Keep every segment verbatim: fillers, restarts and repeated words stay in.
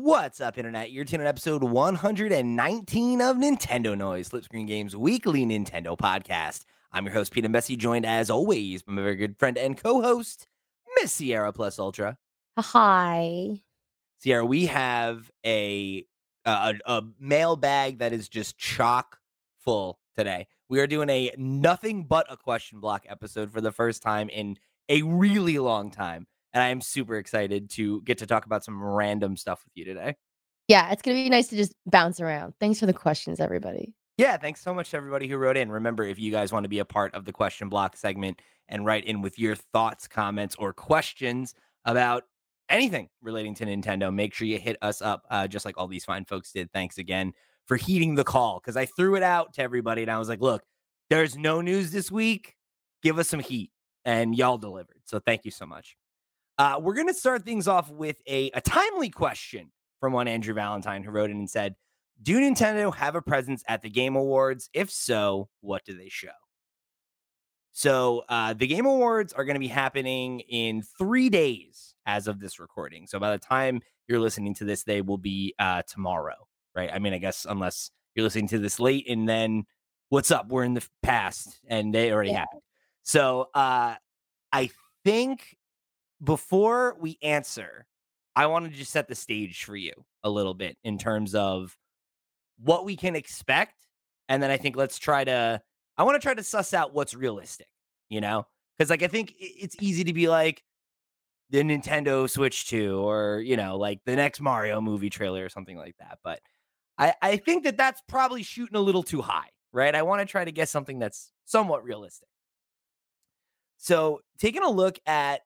What's up, Internet? You're tuning in to episode one hundred nineteen of Nintendo Noise, Flip Screen Games' weekly Nintendo podcast. I'm your host, Pete Imbesi, joined as always by my very good friend and co-host, Miss Sierra Plus Ultra. Hi. Sierra, we have a, a, a mailbag that is just chock full today. We are doing a nothing but a question block episode for the first time in a really long time. And I am super excited to get to talk about some random stuff with you today. Yeah, it's going to be nice to just bounce around. Thanks for the questions, everybody. Yeah, thanks so much to everybody who wrote in. Remember, if you guys want to be a part of the question block segment and write in with your thoughts, comments, or questions about anything relating to Nintendo, make sure you hit us up, uh, just like all these fine folks did. Thanks again for heeding the call, because I threw it out to everybody, and I was like, look, there's no news this week. Give us some heat, and y'all delivered. So thank you so much. Uh, we're going to start things off with a, a timely question from one Andrew Valentine, who wrote in and said, do Nintendo have a presence at the Game Awards? If so, what do they show? So uh, the Game Awards are going to be happening in three days as of this recording. So by the time you're listening to this, they will be uh, tomorrow, right? I mean, I guess unless you're listening to this late and then what's up? We're in the past and they already yeah. happened. So uh, I think... Before we answer, I want to just set the stage for you a little bit in terms of what we can expect. And then I think let's try to, I want to try to suss out what's realistic, you know? Because, like, I think it's easy to be like the Nintendo Switch two or, you know, like the next Mario movie trailer or something like that. But I, I think that that's probably shooting a little too high, right? I want to try to guess something that's somewhat realistic. So taking a look at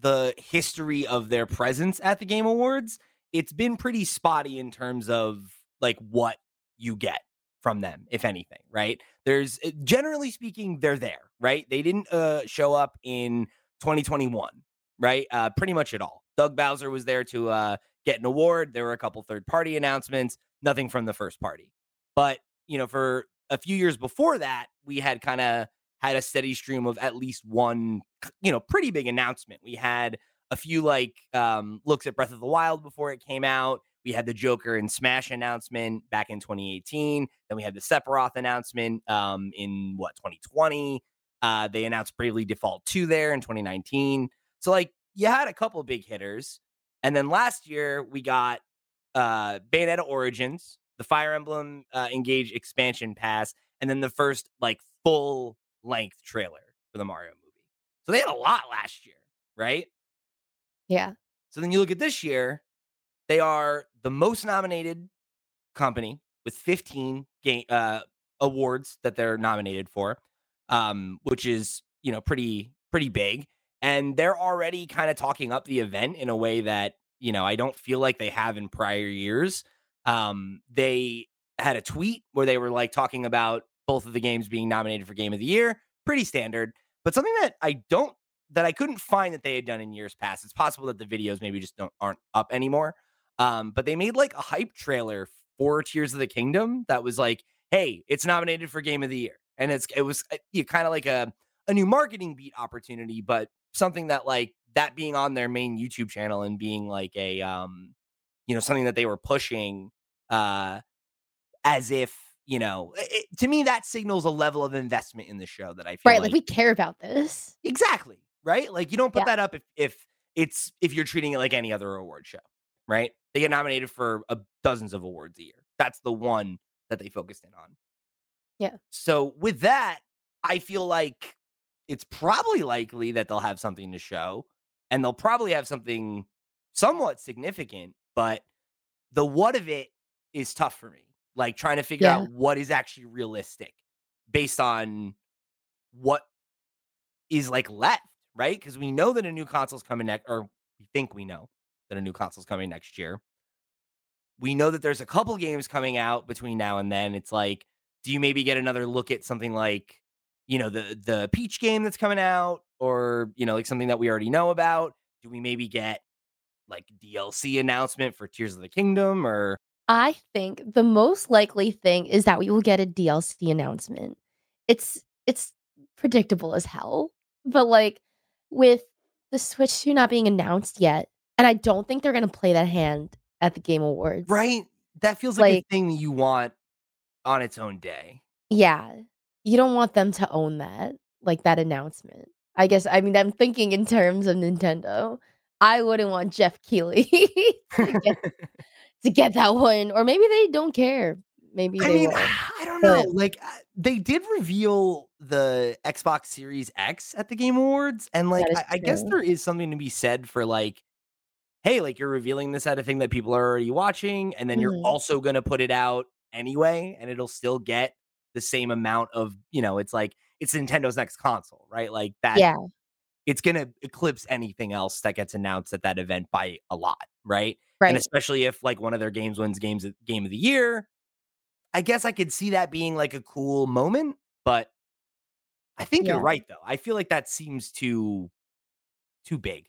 the history of their presence at the Game Awards, it's been pretty spotty in terms of like what you get from them, if anything, right? There's, generally speaking, they're there, right? They didn't uh, show up in twenty twenty-one, right? Uh, pretty much at all. Doug Bowser was there to uh, get an award. There were a couple third-party announcements, nothing from the first party. But, you know, for a few years before that, we had kind of had a steady stream of at least one, you know, pretty big announcement. We had a few, like, um, looks at Breath of the Wild before it came out. We had the Joker and Smash announcement back in twenty eighteen. Then we had the Sephiroth announcement um, in, what, twenty twenty. Uh, they announced Bravely Default two there in twenty nineteen. So, like, you had a couple big hitters. And then last year, we got uh, Bayonetta Origins, the Fire Emblem uh, Engage expansion pass, and then the first, like, full length trailer for the Mario movie. So they had a lot last year, right? Yeah. So then you look at this year, they are the most nominated company with fifteen game uh, awards that they're nominated for, um, which is, you know, pretty, pretty big. And they're already kind of talking up the event in a way that, you know, I don't feel like they have in prior years. Um, they had a tweet where they were like talking about both of the games being nominated for Game of the Year, pretty standard. But something that I don't, that I couldn't find that they had done in years past. It's possible that the videos maybe just don't aren't up anymore. Um, but they made like a hype trailer for Tears of the Kingdom that was like, "Hey, it's nominated for Game of the Year," and it's it was you know, kind of like a a new marketing beat opportunity, but something that like that being on their main YouTube channel and being like a um, you know, something that they were pushing uh, as if. You know, it, to me, that signals a level of investment in the show that I feel right, like, like we care about this. Exactly. Right. Like you don't put yeah. that up if, if it's if you're treating it like any other award show. Right. They get nominated for a, dozens of awards a year. That's the one that they focused in on. Yeah. So with that, I feel like it's probably likely that they'll have something to show and they'll probably have something somewhat significant. But the what of it is tough for me. Like trying to figure yeah. out what is actually realistic based on what is like left, right? Because we know that a new console's coming next, or we think we know that a new console's coming next year. We know that there's a couple games coming out between now and then. It's like, do you maybe get another look at something like, you know, the the Peach game that's coming out, or you know, like something that we already know about? Do we maybe get like D L C announcement for Tears of the Kingdom or? I think the most likely thing is that we will get a D L C announcement. It's it's predictable as hell, but like with the Switch two not being announced yet, and I don't think they're going to play that hand at the Game Awards. Right? That feels like, like a thing that you want on its own day. Yeah. You don't want them to own that, like that announcement. I guess, I mean, I'm thinking in terms of Nintendo. I wouldn't want Jeff Keighley to, get, to get that one. Or maybe they don't care. Maybe I they mean, won't. I don't know. But, like, they did reveal the Xbox Series X at the Game Awards. And, like, I, I guess there is something to be said for, like, hey, like, you're revealing this at a thing that people are already watching. And then mm-hmm. you're also going to put it out anyway. And it'll still get the same amount of, you know, it's like, it's Nintendo's next console, right? Like that. Yeah. It's going to eclipse anything else that gets announced at that event by a lot. Right. Right. And especially if like one of their games wins games game of the year, I guess I could see that being like a cool moment, but I think yeah. you're right though. I feel like that seems too, too big.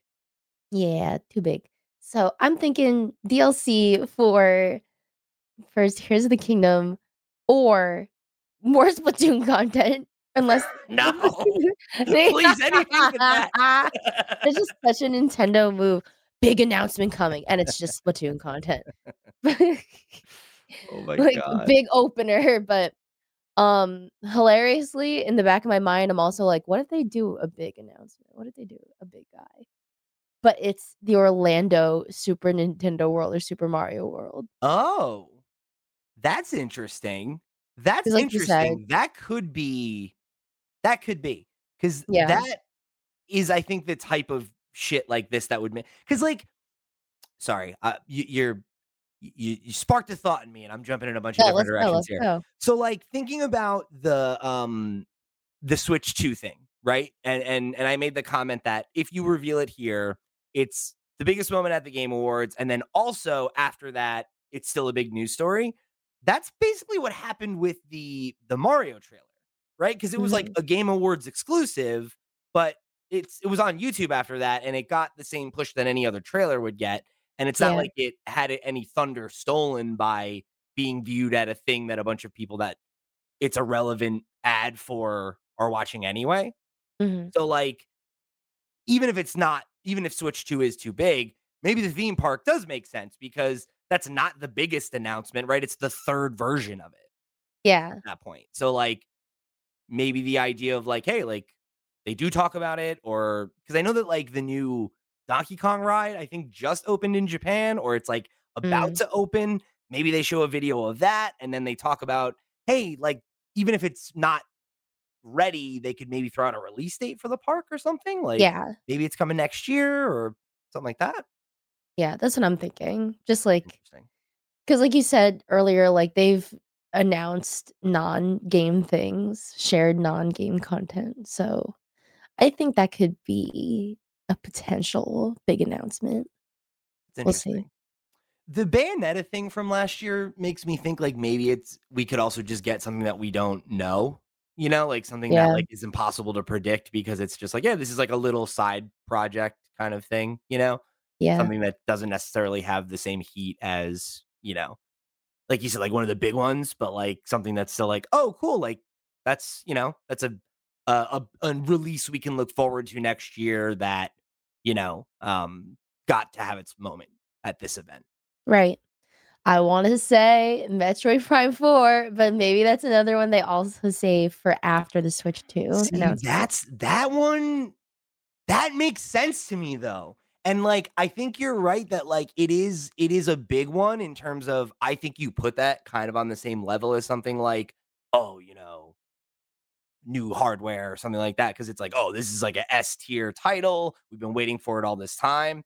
Yeah. Too big. So I'm thinking D L C for for Tears of the Kingdom or more Splatoon content. Unless no, please, anything but that. It's just such a Nintendo move. Big announcement coming, and it's just Splatoon content. Oh my like, god! Big opener, but um, hilariously, in the back of my mind, I'm also like, what if they do a big announcement? What if they do a big guy? But it's the Orlando Super Nintendo World or Super Mario World. Oh, that's interesting. That's like interesting. That could be. That could be because yeah. that is, I think, the type of shit like this that would make. Because, like, sorry, uh, you, you're you, you sparked a thought in me, and I'm jumping in a bunch yeah, of different directions go, here. Go. So, like, thinking about the um the Switch two thing, right? And and and I made the comment that if you reveal it here, it's the biggest moment at the Game Awards, and then also after that, it's still a big news story. That's basically what happened with the the Mario trailer. Right, because it was like a Game Awards exclusive, but it's it was on YouTube after that, and it got the same push that any other trailer would get. And it's yeah. not like it had any thunder stolen by being viewed at a thing that a bunch of people that it's a relevant ad for are watching anyway. Mm-hmm. So, like, even if it's not, even if Switch two is too big, maybe the theme park does make sense because that's not the biggest announcement, right? It's the third version of it. Yeah, at that point. So, like. Maybe the idea of like, hey, like they do talk about it, or because I know that like the new Donkey Kong ride, I think just opened in Japan, or it's like about mm. to open. Maybe they show a video of that, and then they talk about, hey, like even if it's not ready, they could maybe throw out a release date for the park or something. Like, yeah, maybe it's coming next year or something like that. Yeah, that's what I'm thinking. Just like because, like you said earlier, like they've announced non-game things, shared non-game content. So I think that could be a potential big announcement. We'll see. The Bayonetta thing from last year makes me think like maybe it's we could also just get something that we don't know, you know, like something yeah. that like is impossible to predict because it's just like, yeah, this is like a little side project kind of thing, you know? Yeah. Something that doesn't necessarily have the same heat as, you know, like you said, like one of the big ones, but like something that's still like, oh, cool. Like that's, you know, that's a, a, a release we can look forward to next year that, you know, um, got to have its moment at this event. Right. I want to say Metroid Prime four, but maybe that's another one they also save for after the Switch two. See, that's that one. That makes sense to me though. And like, I think you're right that like it is it is a big one in terms of I think you put that kind of on the same level as something like, oh, you know, new hardware or something like that. Because it's like, oh, this is like an S tier title. We've been waiting for it all this time.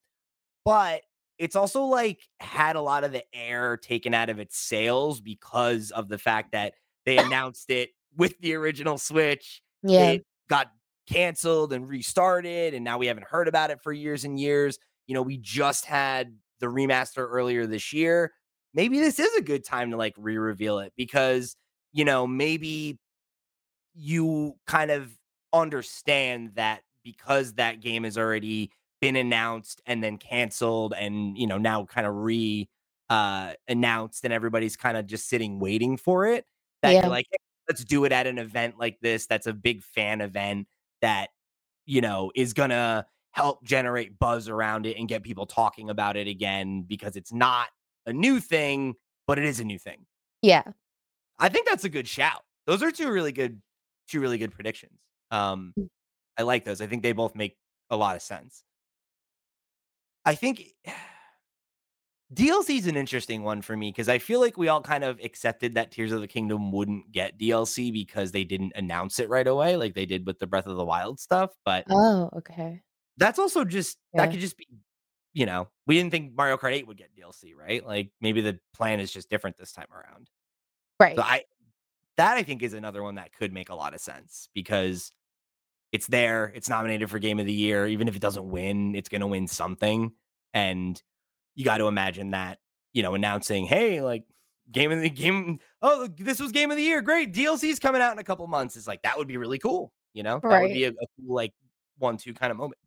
But it's also like had a lot of the air taken out of its sails because of the fact that they announced it with the original Switch. Yeah, it got canceled and restarted, and now we haven't heard about it for years and years. You know, we just had the remaster earlier this year. Maybe this is a good time to like re-reveal it because, you know, maybe you kind of understand that because that game has already been announced and then canceled and, you know, now kind of re uh announced and everybody's kind of just sitting waiting for it, that yeah. you're like, hey, let's do it at an event like this that's a big fan event that, you know, is going to help generate buzz around it and get people talking about it again because it's not a new thing, but it is a new thing. Yeah. I think that's a good shout. Those are two really good, two really good predictions. Um, I like those. I think they both make a lot of sense. I think D L C is an interesting one for me because I feel like we all kind of accepted that Tears of the Kingdom wouldn't get D L C because they didn't announce it right away like they did with the Breath of the Wild stuff. But oh, okay. That's also just, yeah. that could just be, you know, we didn't think Mario Kart eight would get D L C, right? Like maybe the plan is just different this time around. Right. So I, that I think is another one that could make a lot of sense because it's there. It's nominated for Game of the Year. Even if it doesn't win, it's going to win something. And you got to imagine that, you know, announcing, hey, like Game of the Game. Oh, this was Game of the Year. Great. D L C's coming out in a couple months. It's like, that would be really cool. You know, right. That would be a, a cool, like one, two kind of moment.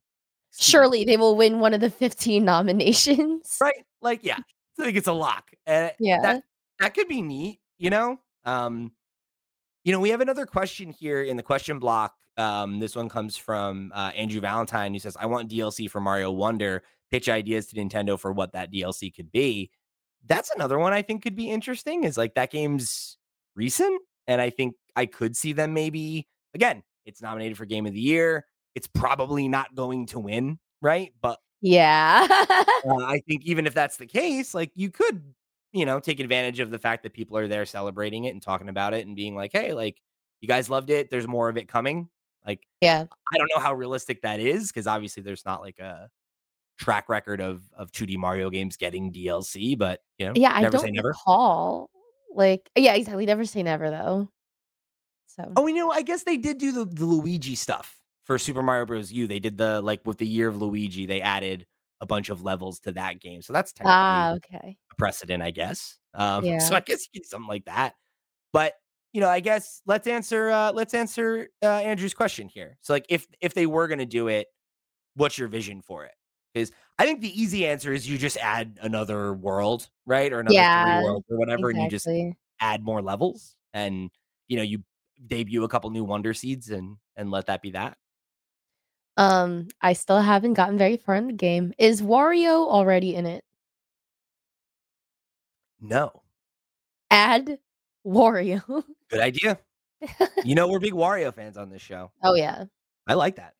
Surely they will win one of the fifteen nominations. Right. Like, yeah, I think it's a lock. Uh, yeah, that, that could be neat. You know, um, you know, we have another question here in the question block. Um, this one comes from uh, Andrew Valentine, who says, I want D L C for Mario Wonder. Pitch ideas to Nintendo for what that D L C could be. That's another one I think could be interesting, is like that game's recent. And I think I could see them maybe, again, it's nominated for Game of the Year. It's probably not going to win, right? But yeah, uh, I think even if that's the case, like you could, you know, take advantage of the fact that people are there celebrating it and talking about it and being like, hey, like you guys loved it. There's more of it coming. Like, yeah, I don't know how realistic that is because obviously there's not like a track record of of two D Mario games getting D L C, but you know, yeah, never I don't say never. recall. Like, yeah, exactly. Never say never though. So, oh, you know, I guess they did do the, the Luigi stuff. For Super Mario Bros. U, they did the like with the Year of Luigi, they added a bunch of levels to that game, so that's technically ah, okay. a precedent, I guess. Um, yeah. So I guess you can do something like that. But you know, I guess let's answer uh, let's answer uh, Andrew's question here. So like, if if they were going to do it, what's your vision for it? Because I think the easy answer is you just add another world, right, or another yeah, three worlds or whatever, exactly. And you just add more levels, and you know, you debut a couple new Wonder Seeds and and let that be that. Um, I still haven't gotten very far in the game. Is Wario already in it? No. Add Wario. Good idea. You know, we're big Wario fans on this show. Oh yeah. I like that.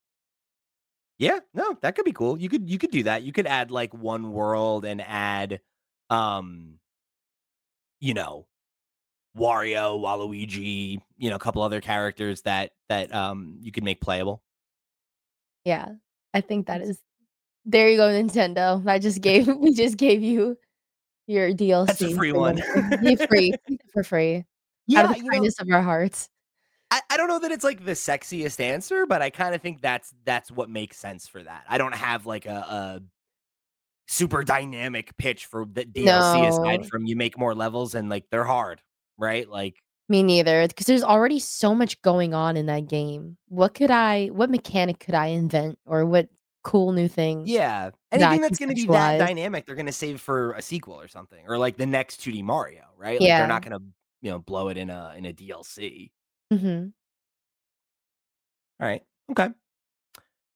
Yeah, no, that could be cool. You could you could do that. You could add like one world and add um you know, Wario, Waluigi, you know, a couple other characters that that um you could make playable. Yeah, I think that is. There you go, Nintendo. I just gave we just gave you your D L C. That's a free one. It's free for free. Yeah, out of the kindness know, of our hearts. I, I don't know that it's like the sexiest answer, but I kind of think that's that's what makes sense for that. I don't have like a, a super dynamic pitch for the D L C no. aside from you make more levels and like they're hard, right? Like. Me neither, because there's already so much going on in that game. What could I, what mechanic could I invent, or what cool new thing? Yeah, anything that's going to be that dynamic, they're going to save for a sequel or something, or like the next two D Mario, right? Like yeah. They're not going to, you know, blow it in a in a D L C. Mm-hmm. All right, okay.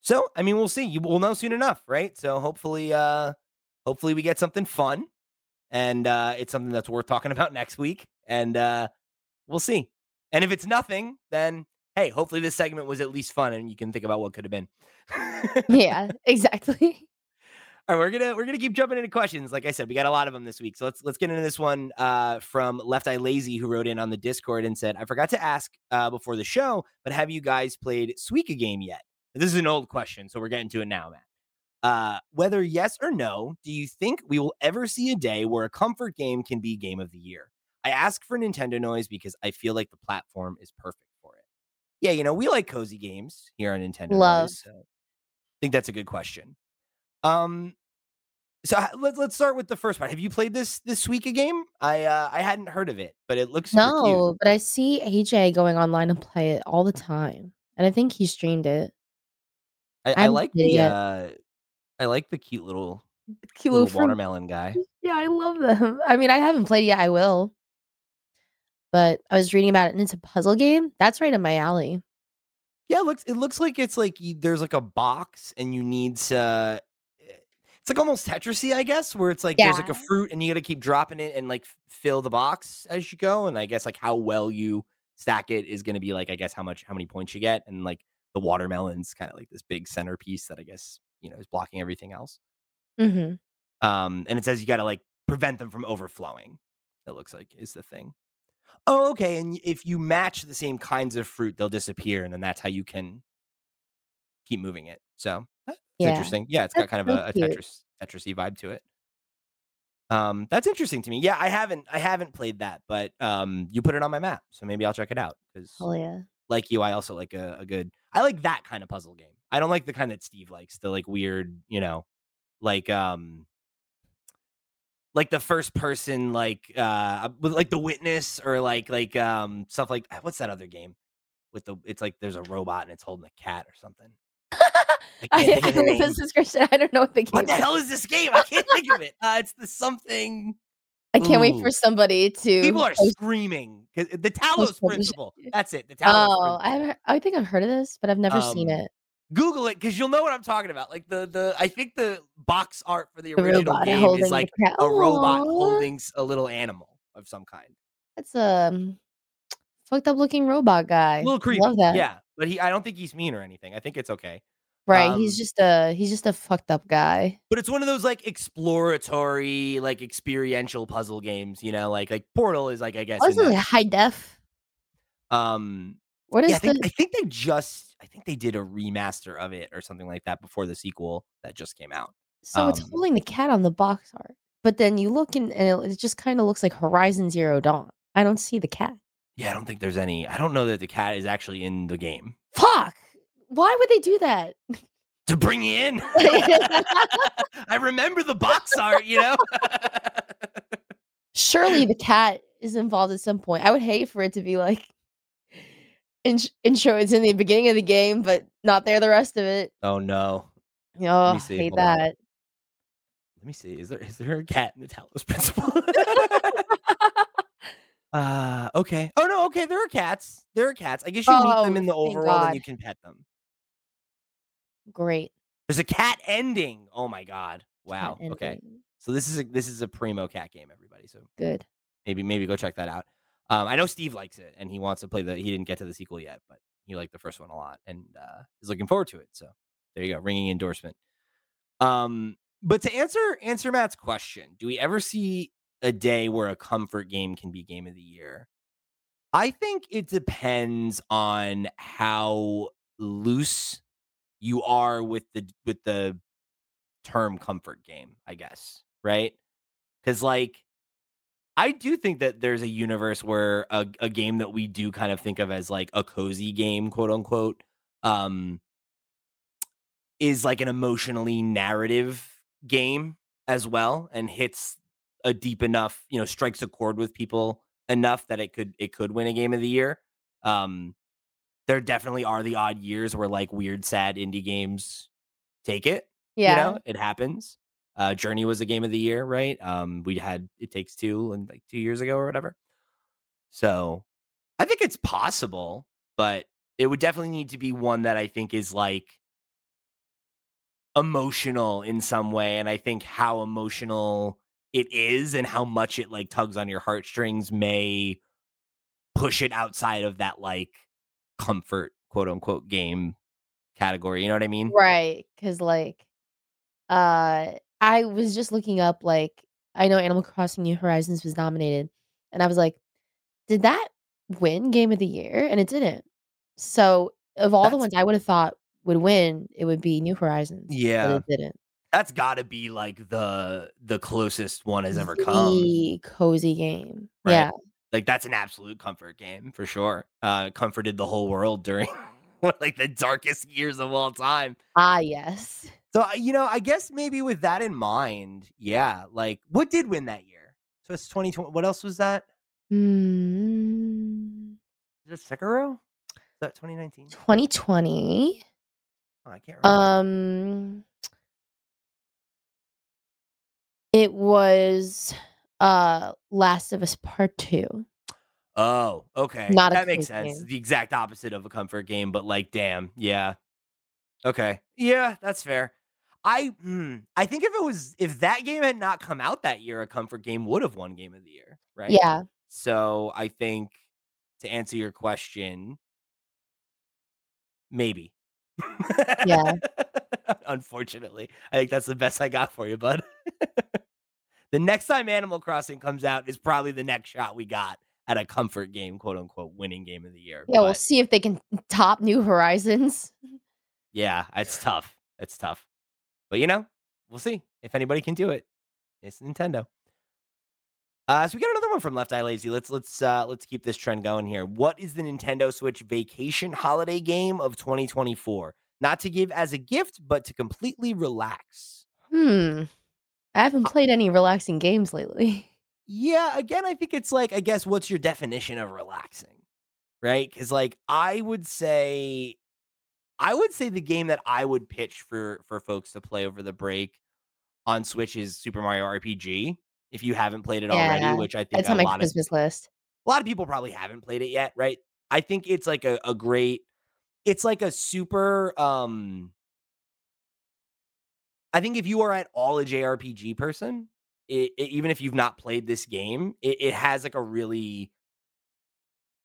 So, I mean, we'll see. We'll know soon enough, right? So, hopefully, uh, hopefully, we get something fun, and uh, it's something that's worth talking about next week, and. uh We'll see. And if it's nothing, then, hey, hopefully this segment was at least fun and you can think about what could have been. Yeah, exactly. All right, we're going to we're gonna keep jumping into questions. Like I said, we got a lot of them this week. So let's let's get into this one uh, from Left Eye Lazy, who wrote in on the Discord and said, I forgot to ask uh, before the show, but have you guys played Suika game yet? This is an old question, so we're getting to it now, Matt. Uh, whether yes or no, do you think we will ever see a day where a comfort game can be Game of the Year? I ask for Nintendo Noise because I feel like the platform is perfect for it. Yeah, you know, we like cozy games here on Nintendo Love. Noise. So I think that's a good question. Um, so let's let's start with the first part. Have you played this this Suika game? I uh, I hadn't heard of it, but it looks no. Cute. But I see A J going online to play it all the time, and I think he streamed it. I, I, I like the uh, I like the cute little cute little, little watermelon guy. Yeah, I love them. I mean, I haven't played it yet. I will. But I was reading about it, and it's a puzzle game. That's right in my alley. Yeah, it looks it looks like it's like you, there's like a box, and you need to. Uh, it's like almost Tetrisy, I guess, where it's like yeah. there's like a fruit and you got to keep dropping it and like fill the box as you go. And I guess like how well you stack it is going to be like, I guess, how much, how many points you get. And like the watermelon's kind of like this big centerpiece that I guess, you know, is blocking everything else. Mm-hmm. Um, and it says you got to like prevent them from overflowing. It looks like is the thing. Oh, okay. And if you match the same kinds of fruit, they'll disappear. And then that's how you can keep moving it. So that's yeah. interesting. Yeah, it's that's got kind of a, a Tetris Tetris-y vibe to it. Um, that's interesting to me. Yeah, I haven't I haven't played that, but um, you put it on my map, so maybe I'll check it out. Because oh, yeah. like you, I also like a, a good. I like that kind of puzzle game. I don't like the kind that Steve likes. The like weird, you know, like um, like the first person, like uh, like The Witness, or like like um stuff like what's that other game with the? It's like there's a robot and it's holding a cat or something. I, I, think I, this description. I don't know what the game What the is. hell is this game? I can't think of it. Uh, it's the something. I can't Ooh. wait for somebody to. People are post- screaming. The Talos Principle. That's it. The Talos oh, Principle. I I think I've heard of this, but I've never um, seen it. Google it because you'll know what I'm talking about. Like the the I think the box art for the, the original game is like a Aww. robot holding a little animal of some kind. That's a fucked up looking robot guy. A little creepy. Love that. Yeah, but he. I don't think he's mean or anything. I think it's okay. Right, um, he's just a he's just a fucked up guy. But it's one of those like exploratory, like experiential puzzle games, you know, like like Portal is like I guess. Wasn't it high def? Um, what is yeah, I, think, the... I think they just I think they did a remaster of it or something like that before the sequel that just came out. So um, it's holding the cat on the box art, but then you look and, and it just kind of looks like Horizon Zero Dawn. I don't see the cat. Yeah, I don't think there's any. I don't know that the cat is actually in the game. Fuck. Why would they do that? To bring you in. I remember the box art, you know? Surely the cat is involved at some point. I would hate for it to be like, int- intro it's in the beginning of the game, but not there the rest of it. Oh, no. Oh, I hate Hold that. On. Let me see. Is there is there a cat in the Talos Principle? uh, okay. Oh, no, okay. There are cats. There are cats. I guess you oh, meet them in the overworld and you can pet them. Great. There's a cat ending. Oh my god! Wow. Okay. So this is a, this is a primo cat game, everybody. So good. Maybe maybe go check that out. Um, I know Steve likes it and he wants to play the. He didn't get to the sequel yet, but he liked the first one a lot and uh, is looking forward to it. So there you go, ringing endorsement. Um, but to answer answer Matt's question, do we ever see a day where a comfort game can be game of the year? I think it depends on how loose you are with the with the term comfort game, I guess, right? Because like I do think that there's a universe where a, a game that we do kind of think of as like a cozy game, quote unquote, um, is like an emotionally narrative game as well, and hits a deep enough, you know, strikes a chord with people enough that it could it could win a game of the year. Um, There definitely are the odd years where like weird, sad indie games take it. Yeah, you know, it happens. Uh, Journey was a game of the year, right? Um, we had It Takes Two and like two years ago or whatever. So I think it's possible, but it would definitely need to be one that I think is like emotional in some way. And I think how emotional it is and how much it like tugs on your heartstrings may push it outside of that like comfort quote unquote game category, you know what I mean? Right, because like uh I was just looking up, like I know Animal Crossing New Horizons was nominated and I was like, did that win game of the year? And it didn't. So of all that's the ones I would have thought would win, it would be New Horizons. Yeah, but it didn't. That's gotta be like the the closest one has ever come. The cozy game, right? Yeah. Like that's an absolute comfort game for sure. Uh, comforted the whole world during like the darkest years of all time. Ah, yes. So, you know, I guess maybe with that in mind. Yeah. Like what did win that year? So it's twenty twenty. What else was that? Mm. Is it Sekiro? Is that twenty nineteen? twenty twenty. Oh, I can't remember. Um, it was... Uh, Last of Us Part Two. Oh, okay, Not that makes sense. Game. The exact opposite of a comfort game, but like, damn, yeah, okay, yeah, that's fair. I mm, I think if it was if that game had not come out that year, a comfort game would have won Game of the Year, right? Yeah. So I think to answer your question, maybe. Yeah. Unfortunately, I think that's the best I got for you, bud. The next time Animal Crossing comes out is probably the next shot we got at a comfort game, quote unquote, winning Game of the Year. Yeah, but we'll see if they can top New Horizons. Yeah, it's tough. It's tough. But, you know, we'll see if anybody can do it. It's Nintendo. Uh, so we got another one from Left Eye Lazy. Let's let's uh, let's keep this trend going here. What is the Nintendo Switch vacation holiday game of twenty twenty-four? Not to give as a gift, but to completely relax. Hmm. I haven't played any relaxing games lately. Yeah. Again, I think it's like, I guess, what's your definition of relaxing, right? Because like I would say, I would say the game that I would pitch for for folks to play over the break on Switch is Super Mario R P G. If you haven't played it yeah, already, which I think it's on my Christmas list. A lot of people probably haven't played it yet, right? I think it's like a, a great, it's like a super, um, I think if you are at all a J R P G person, it, it, even if you've not played this game, it, it has like a really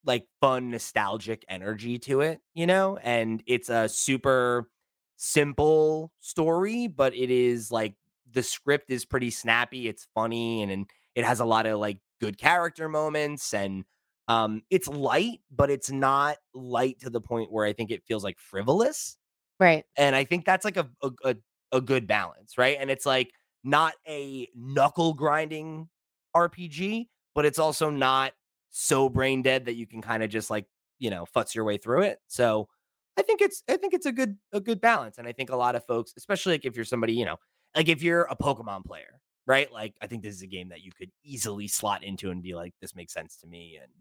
like fun, nostalgic energy to it, you know? And it's a super simple story, but it is like, the script is pretty snappy. It's funny, and, and it has a lot of like good character moments, and um, it's light, but it's not light to the point where I think it feels like frivolous. Right. And I think that's like a, a, a, a good balance. Right. And it's like not a knuckle grinding R P G, but it's also not so brain dead that you can kind of just like, you know, futz your way through it. So I think it's, I think it's a good, a good balance. And I think a lot of folks, especially like if you're somebody, you know, like if you're a Pokemon player, right? Like I think this is a game that you could easily slot into and be like, this makes sense to me. And,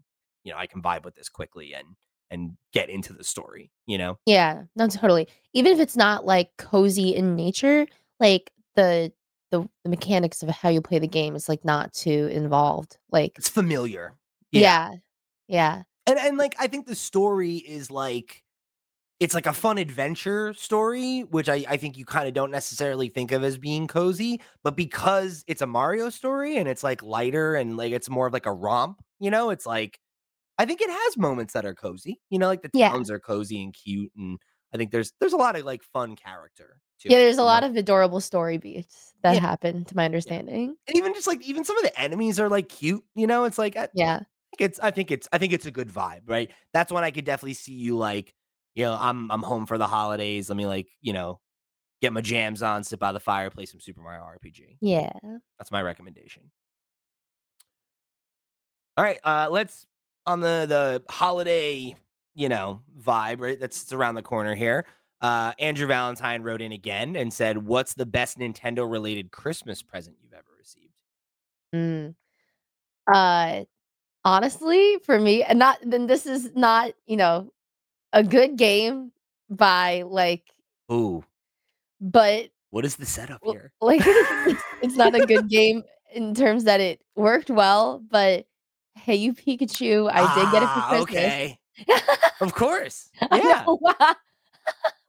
you know, I can vibe with this quickly and, and get into the story, you know? Yeah, no, totally. Even if it's not like cozy in nature, like the, the, the mechanics of how you play the game is like not too involved. Like it's familiar. Yeah. Yeah. Yeah. And, and like, I think the story is like, it's like a fun adventure story, which I, I think you kind of don't necessarily think of as being cozy, but because it's a Mario story and it's like lighter and like it's more of like a romp, you know, it's like, I think it has moments that are cozy, you know, like the towns yeah. are cozy and cute. And I think there's there's a lot of like fun character. Too, yeah, there's a know? lot of adorable story beats that yeah. happen to my understanding. Yeah. And even just like even some of the enemies are like cute, you know, it's like, I, yeah, I think it's I think it's I think it's a good vibe. Right. That's when I could definitely see you like, you know, I'm I'm home for the holidays. Let me like, you know, get my jams on, sit by the fire, play some Super Mario R P G. Yeah. That's my recommendation. All right. Uh, let's on the, the holiday, you know, vibe, right? That's around the corner here. Uh, Andrew Valentine wrote in again and said, what's the best Nintendo related Christmas present you've ever received? Mm. Uh, honestly, for me, and not then this is not, you know, a good game by like, ooh, but what is the setup here? Like, it's, it's not a good game in terms that it worked well, but Hey You Pikachu, I ah, did get it for Christmas. Okay, of course, yeah.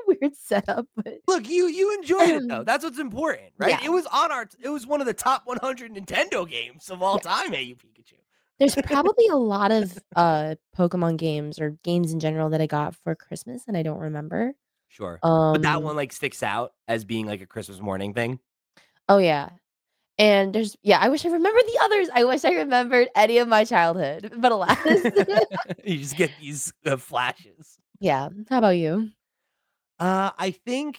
Weird setup, but look, you you enjoyed it though. That's what's important, right? Yeah. It was on our, it was one of the top one hundred Nintendo games of all yeah. time. Hey You Pikachu. There's probably a lot of uh, Pokemon games or games in general that I got for Christmas and I don't remember. Sure. Um, but that one like sticks out as being like a Christmas morning thing. Oh, yeah. And there's, yeah, I wish I remembered the others. I wish I remembered any of my childhood, but alas. You just get these uh, flashes. Yeah. How about you? Uh, I think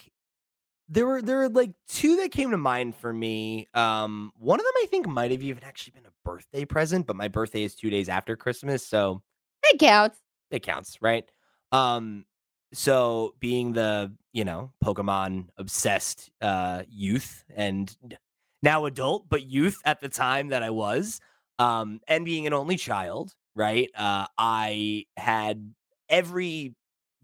there were, there were like two that came to mind for me. Um, one of them I think might have even actually been a birthday present, but my birthday is two days after Christmas, so it counts. It counts, right? Um, so being the, you know, Pokemon obsessed uh youth and now adult, but youth at the time that I was, um, and being an only child, right? Uh, I had every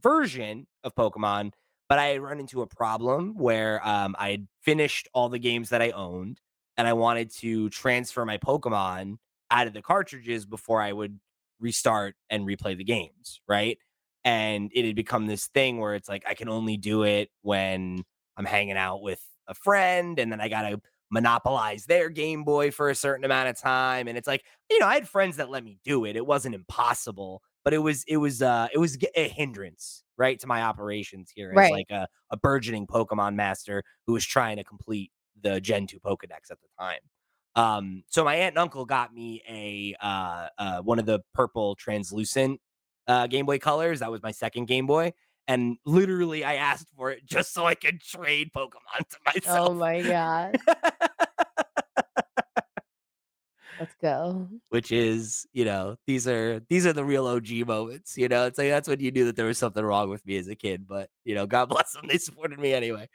version of Pokemon, but I had run into a problem where um I had finished all the games that I owned. And I wanted to transfer my Pokemon out of the cartridges before I would restart and replay the games, right? And it had become this thing where it's like, I can only do it when I'm hanging out with a friend, and then I got to monopolize their Game Boy for a certain amount of time. And it's like, you know, I had friends that let me do it. It wasn't impossible, but it was, it was, uh, it was a hindrance, right, to my operations here. Right. As like a, a burgeoning Pokemon master who was trying to complete the Gen two Pokedex at the time. Um, so my aunt and uncle got me a, uh, uh, one of the purple translucent, uh, Game Boy colors. That was my second Game Boy. And literally, I asked for it just so I could trade Pokemon to myself. Oh, my God. Let's go. Which is, you know, these are these are the real O G moments. You know, it's like that's when you knew that there was something wrong with me as a kid. But, you know, God bless them. They supported me anyway.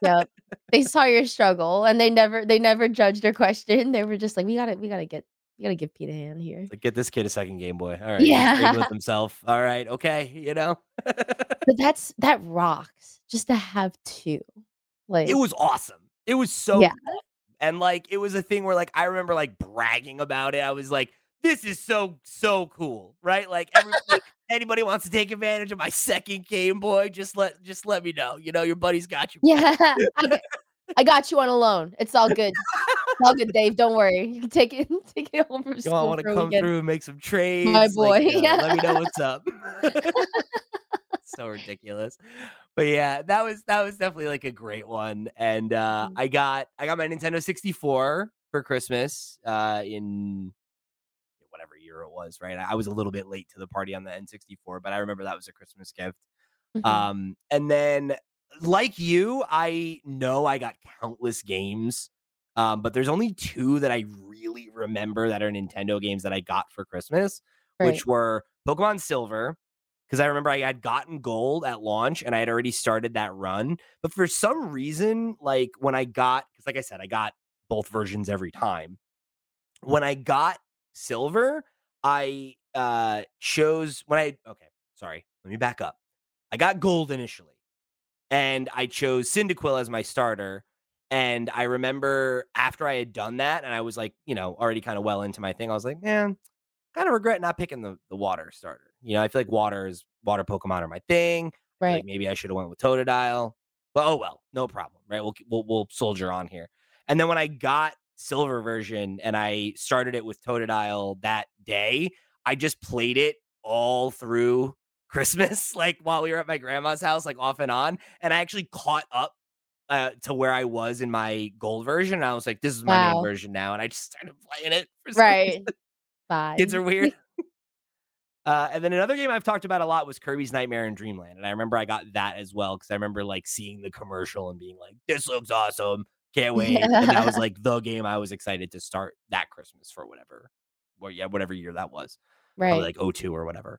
Yeah. They saw your struggle and they never they never judged or questioned. They were just like, we got to we got to get. You gotta give Pete a hand here. Like, get this kid a second Game Boy. All right. Yeah. With himself. All right. Okay. You know. But that's that rocks. Just to have two. Like, it was awesome. It was so. Yeah. Cool. And like, it was a thing where like I remember like bragging about it. I was like, "This is so so cool, right?" Like, everybody, anybody wants to take advantage of my second Game Boy, just let just let me know. You know, your buddy's got you. Yeah. I, I got you on a loan. It's all good. All good, Dave. Don't worry. You can take it, take it home from school. You all want to come weekend. Through and make some trades, my boy. Like, uh, yeah. Let me know what's up. So ridiculous, but yeah, that was that was definitely like a great one. And uh, I got I got my Nintendo sixty-four for Christmas uh, in whatever year it was. Right, I was a little bit late to the party on the N sixty-four, but I remember that was a Christmas gift. Mm-hmm. Um, and then, like you, I know I got countless games. Um, but there's only two that I really remember that are Nintendo games that I got for Christmas, right. Which were Pokemon Silver, because I remember I had gotten Gold at launch and I had already started that run. But for some reason, like when I got, because like I said, I got both versions every time. When I got Silver, I uh, chose when I. OK, sorry. Let me back up. I got Gold initially and I chose Cyndaquil as my starter. And I remember after I had done that and I was like, you know, already kind of well into my thing, I was like, man, kind of regret not picking the, the water starter. You know, I feel like water is water Pokemon are my thing. Right. Like maybe I should have went with Totodile. But oh, well, no problem. Right. We'll, we'll we'll soldier on here. And then when I got Silver version and I started it with Totodile that day, I just played it all through Christmas, like while we were at my grandma's house, like off and on. And I actually caught up. Uh, to where I was in my Gold version. And I was like, this is my wow. main version now. And I just started playing it. For some right. reason. Bye. Kids are weird. uh, and then another game I've talked about a lot was Kirby's Nightmare in Dreamland. And I remember I got that as well. Cause I remember like seeing the commercial and being like, this looks awesome. Can't wait. Yeah. And that was like the game I was excited to start that Christmas for whatever, or yeah, whatever year that was. Right. Probably like oh two or whatever.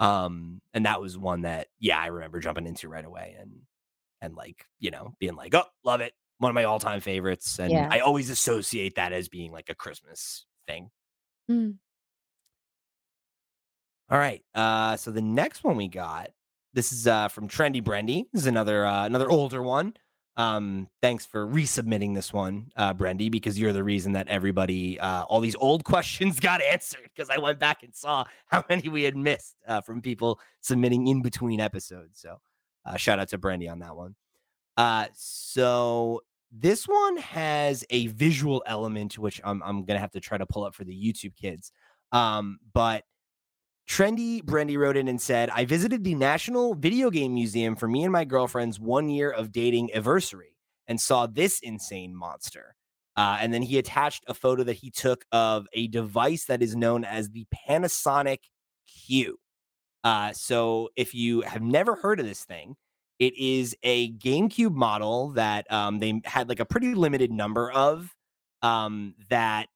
Um, and that was one that, yeah, I remember jumping into right away. And, And like, you know, being like, oh, love it. One of my all time favorites. And yeah. I always associate that as being like a Christmas thing. Mm. All right. Uh, so the next one we got, this is uh, from Trendy Brandy. This is another uh, another older one. Um, thanks for resubmitting this one, uh, Brandy, because you're the reason that everybody, uh, all these old questions got answered, because I went back and saw how many we had missed uh, from people submitting in between episodes. So. Uh, shout out to Brandy on that one. Uh, so this one has a visual element, which I'm I'm gonna have to try to pull up for the YouTube kids. Um, but Trendy Brandy wrote in and said, "I visited the National Video Game Museum for me and my girlfriend's one year of dating anniversary and saw this insane monster." Uh, and then he attached a photo that he took of a device that is known as the Panasonic Q. Uh, so if you have never heard of this thing, it is a GameCube model that um, they had like a pretty limited number of um, that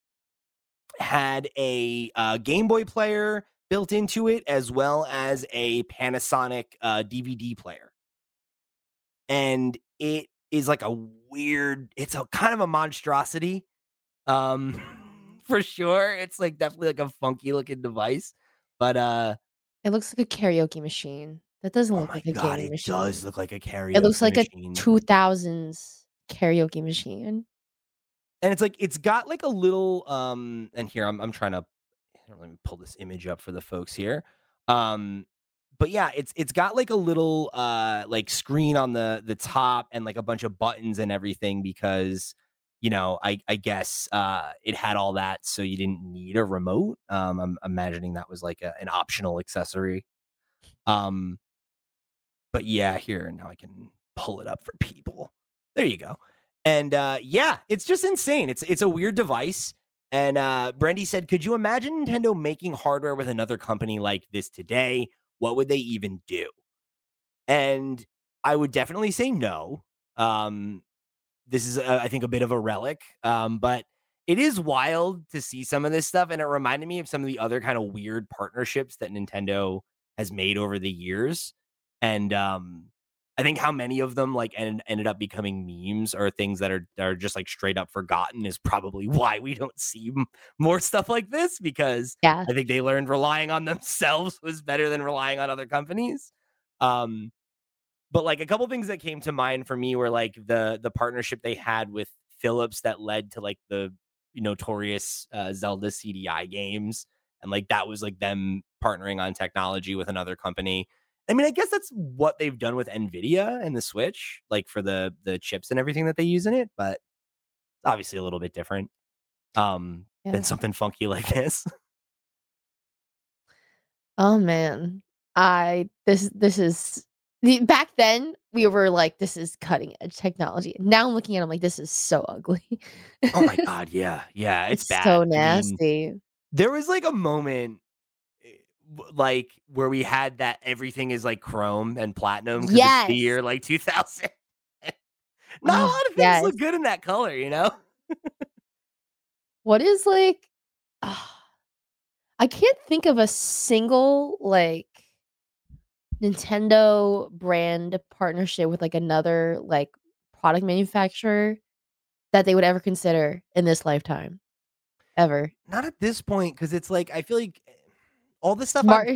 had a uh, Game Boy player built into it, as well as a Panasonic uh, D V D player. And it is like a weird, it's a kind of a monstrosity um, for sure. It's like definitely like a funky looking device, but uh. It looks like a karaoke machine. That doesn't look oh like a God, game it machine. It does look like a karaoke machine. It looks like machine. A two thousands karaoke machine. And it's like, it's got like a little, um, and here I'm I'm trying to, let me pull this image up for the folks here. Um, But yeah, it's it's got like a little uh like screen on the the top and like a bunch of buttons and everything because, you know, I I guess uh it had all that, so you didn't need a remote. Um, I'm imagining that was like a, an optional accessory. Um, but yeah, here now I can pull it up for people. There you go. And uh, yeah, it's just insane. It's it's a weird device. And uh, Brandy said, could you imagine Nintendo making hardware with another company like this today? What would they even do? And I would definitely say no. Um, this is, a, I think, a bit of a relic, um, but it is wild to see some of this stuff. And it reminded me of some of the other kind of weird partnerships that Nintendo has made over the years. And um, I think how many of them like end, ended up becoming memes or things that are, that are just like straight up forgotten is probably why we don't see m- more stuff like this, because yeah. I think they learned relying on themselves was better than relying on other companies. Um, but like a couple things that came to mind for me were like the the partnership they had with Philips that led to like the notorious uh, Zelda C D I games. And like that was like them partnering on technology with another company. I mean, I guess that's what they've done with NVIDIA and the Switch, like for the the chips and everything that they use in it. But it's obviously a little bit different um, yeah. than something funky like this. Oh man, I this this is back then we were like, this is cutting edge technology. Now I'm looking at it, I'm like, this is so ugly. Oh my god, yeah, yeah, it's, it's bad. So nasty. I mean, there was like a moment. Like where we had that everything is like chrome and platinum. Yes. The year like two thousand. Not oh, a lot of things yes. look good in that color, you know? What is like, oh, I can't think of a single like Nintendo brand partnership with like another like product manufacturer that they would ever consider in this lifetime. Ever. Not at this point, because it's like, I feel like all this stuff. Smart,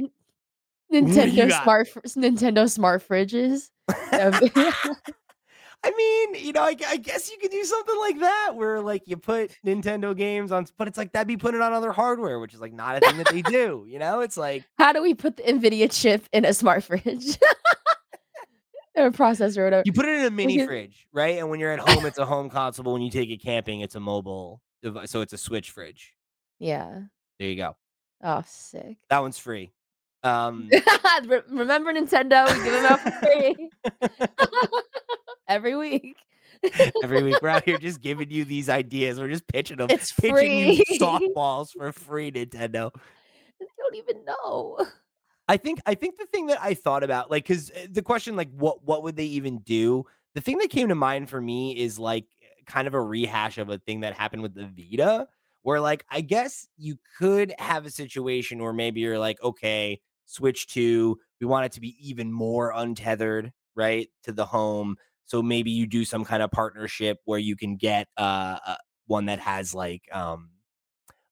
Nintendo smart Nintendo smart fridges. I mean, you know, I, I guess you could do something like that where like you put Nintendo games on, but it's like that'd be putting on other hardware, which is like not a thing that they do. You know, it's like, how do we put the NVIDIA chip in a smart fridge or a processor or whatever? You put it in a mini can... fridge, right? And when you're at home, it's a home console. But when you take it camping, it's a mobile device. So it's a Switch fridge. Yeah. There you go. Oh, sick. That one's free. Um, Remember Nintendo? We give them out for free. Every week. Every week. We're out here just giving you these ideas. We're just pitching them. It's pitching free. You softballs for free, Nintendo. I don't even know. I think I think the thing that I thought about, like, because the question, like, what, what would they even do? The thing that came to mind for me is, like, kind of a rehash of a thing that happened with the Vita. Where, like, I guess you could have a situation where maybe you're like, okay, Switch two, we want it to be even more untethered, right, to the home. So maybe you do some kind of partnership where you can get uh, uh, one that has, like, um,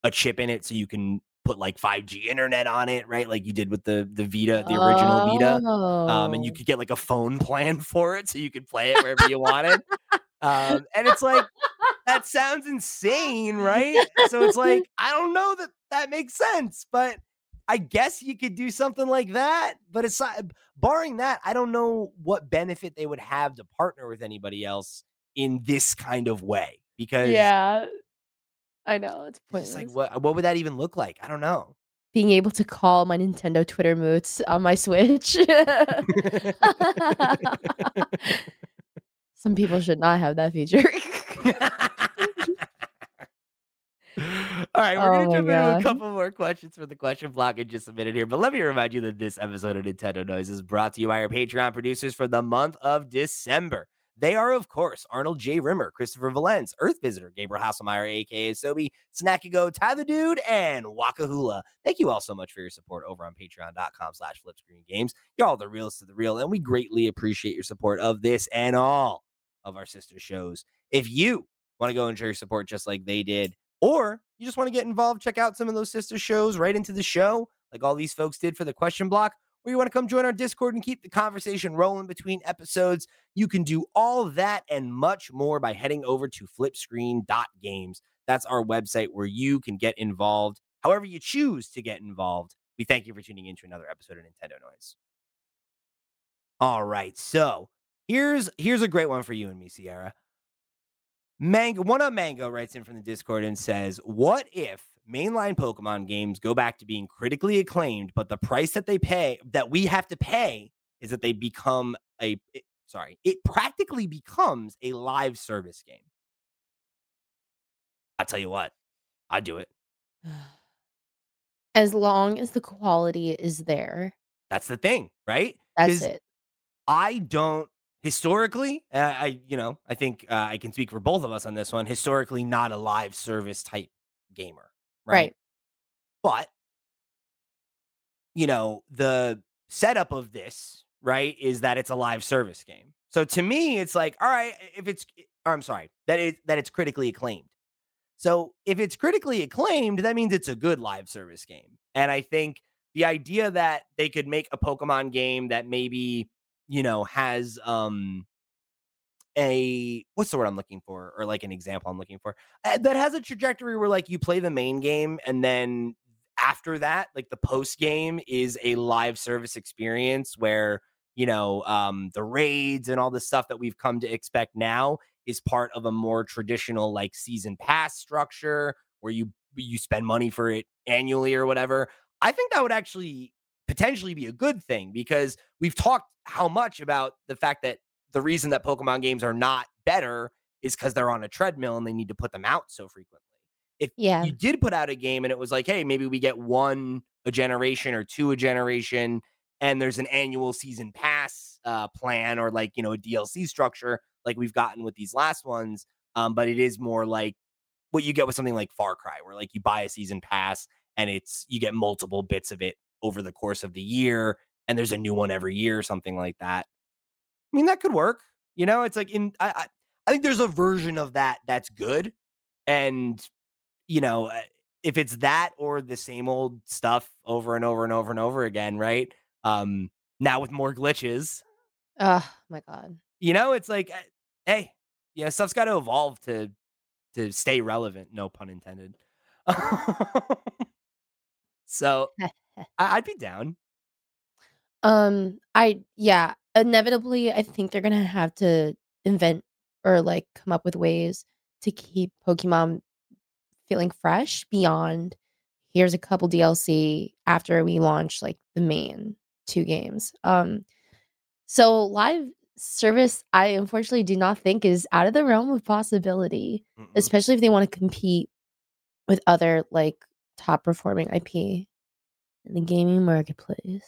a chip in it so you can put, like, five G internet on it, right, like you did with the, the Vita, the original oh. Vita. Um, and you could get, like, a phone plan for it so you could play it wherever you wanted. Um, and it's like... That sounds insane, right? So it's like, I don't know that that makes sense, but I guess you could do something like that. But aside, barring that, I don't know what benefit they would have to partner with anybody else in this kind of way. Because yeah, I know it's pointless. It's like, what what would that even look like? I don't know. Being able to call my Nintendo Twitter moots on my Switch. Some people should not have that feature. All right, we're oh going to jump into a couple more questions for the question block in just a minute here. But let me remind you that this episode of Nintendo Noise is brought to you by our Patreon producers for the month of December. They are, of course, Arnold J. Rimmer, Christopher Valenz, Earth Visitor, Gabriel Hasselmeyer, a k a. Sobi, Snackago, Ty the Dude, and Waka Hula. Thank you all so much for your support over on patreon.com slash Flipscreen Games. You're all the realest of the real, and we greatly appreciate your support of this and all of our sister shows. If you want to go and show your support just like they did, or you just want to get involved, check out some of those sister shows right into the show, like all these folks did for the question block, or you want to come join our Discord and keep the conversation rolling between episodes, you can do all that and much more by heading over to flip screen dot games. That's our website where you can get involved however you choose to get involved. We thank you for tuning in to another episode of Nintendo Noise. All right, so here's here's a great one for you and me, Sierra. Mango, one up Mango writes in from the Discord and says, what if mainline Pokemon games go back to being critically acclaimed, but the price that they pay, that we have to pay, is that they become a, it, sorry, it practically becomes a live service game? I'll tell you what, I'd do it. As long as the quality is there. That's the thing, right? That's it. I don't, historically, uh, I, you know, I think uh, I can speak for both of us on this one. Historically, not a live service type gamer, right? Right. But, you know, the setup of this, right, is that it's a live service game. So to me, it's like, all right, if it's, or I'm sorry, that it, that it's critically acclaimed. So if it's critically acclaimed, that means it's a good live service game. And I think the idea that they could make a Pokemon game that maybe, you know, has um a, what's the word I'm looking for? Or like an example I'm looking for uh, that has a trajectory where like you play the main game and then after that, like the post game is a live service experience where, you know, um, the raids and all the stuff that we've come to expect now is part of a more traditional like season pass structure where you, you spend money for it annually or whatever. I think that would actually potentially be a good thing because we've talked how much about the fact that the reason that Pokemon games are not better is because they're on a treadmill and they need to put them out so frequently. If yeah. you did put out a game and it was like, hey, maybe we get one a generation or two a generation and there's an annual season pass uh, plan or like, you know, a D L C structure like we've gotten with these last ones. Um, but it is more like what you get with something like Far Cry where like you buy a season pass and it's, you get multiple bits of it over the course of the year, and there's a new one every year or something like that. I mean, that could work. You know, it's like in I, I, I think there's a version of that that's good, and you know, if it's that or the same old stuff over and over and over and over again, right? Um, now with more glitches. Oh my god! You know, it's like, hey, you know, stuff's got to evolve to to stay relevant. No pun intended. So I'd be down. Um, I, yeah, inevitably, I think they're going to have to invent or like come up with ways to keep Pokemon feeling fresh beyond here's a couple D L C after we launch like the main two games. Um, so live service, I unfortunately do not think is out of the realm of possibility, mm-mm. especially if they want to compete with other like top performing I P in the gaming marketplace.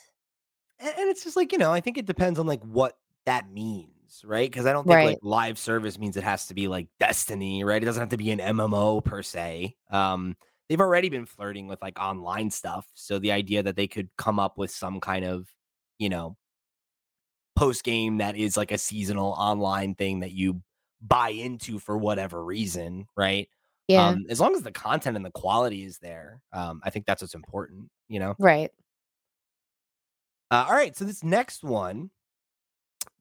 And it's just like, you know, I think it depends on like what that means, right? Because I don't think right. like live service means it has to be like Destiny, right? It doesn't have to be an M M O per se. Um, they've already been flirting with like online stuff. So the idea that they could come up with some kind of, you know, post game that is like a seasonal online thing that you buy into for whatever reason, right? Yeah. Um, as long as the content and the quality is there, um, I think that's what's important, you know? Right. Uh, all right. So this next one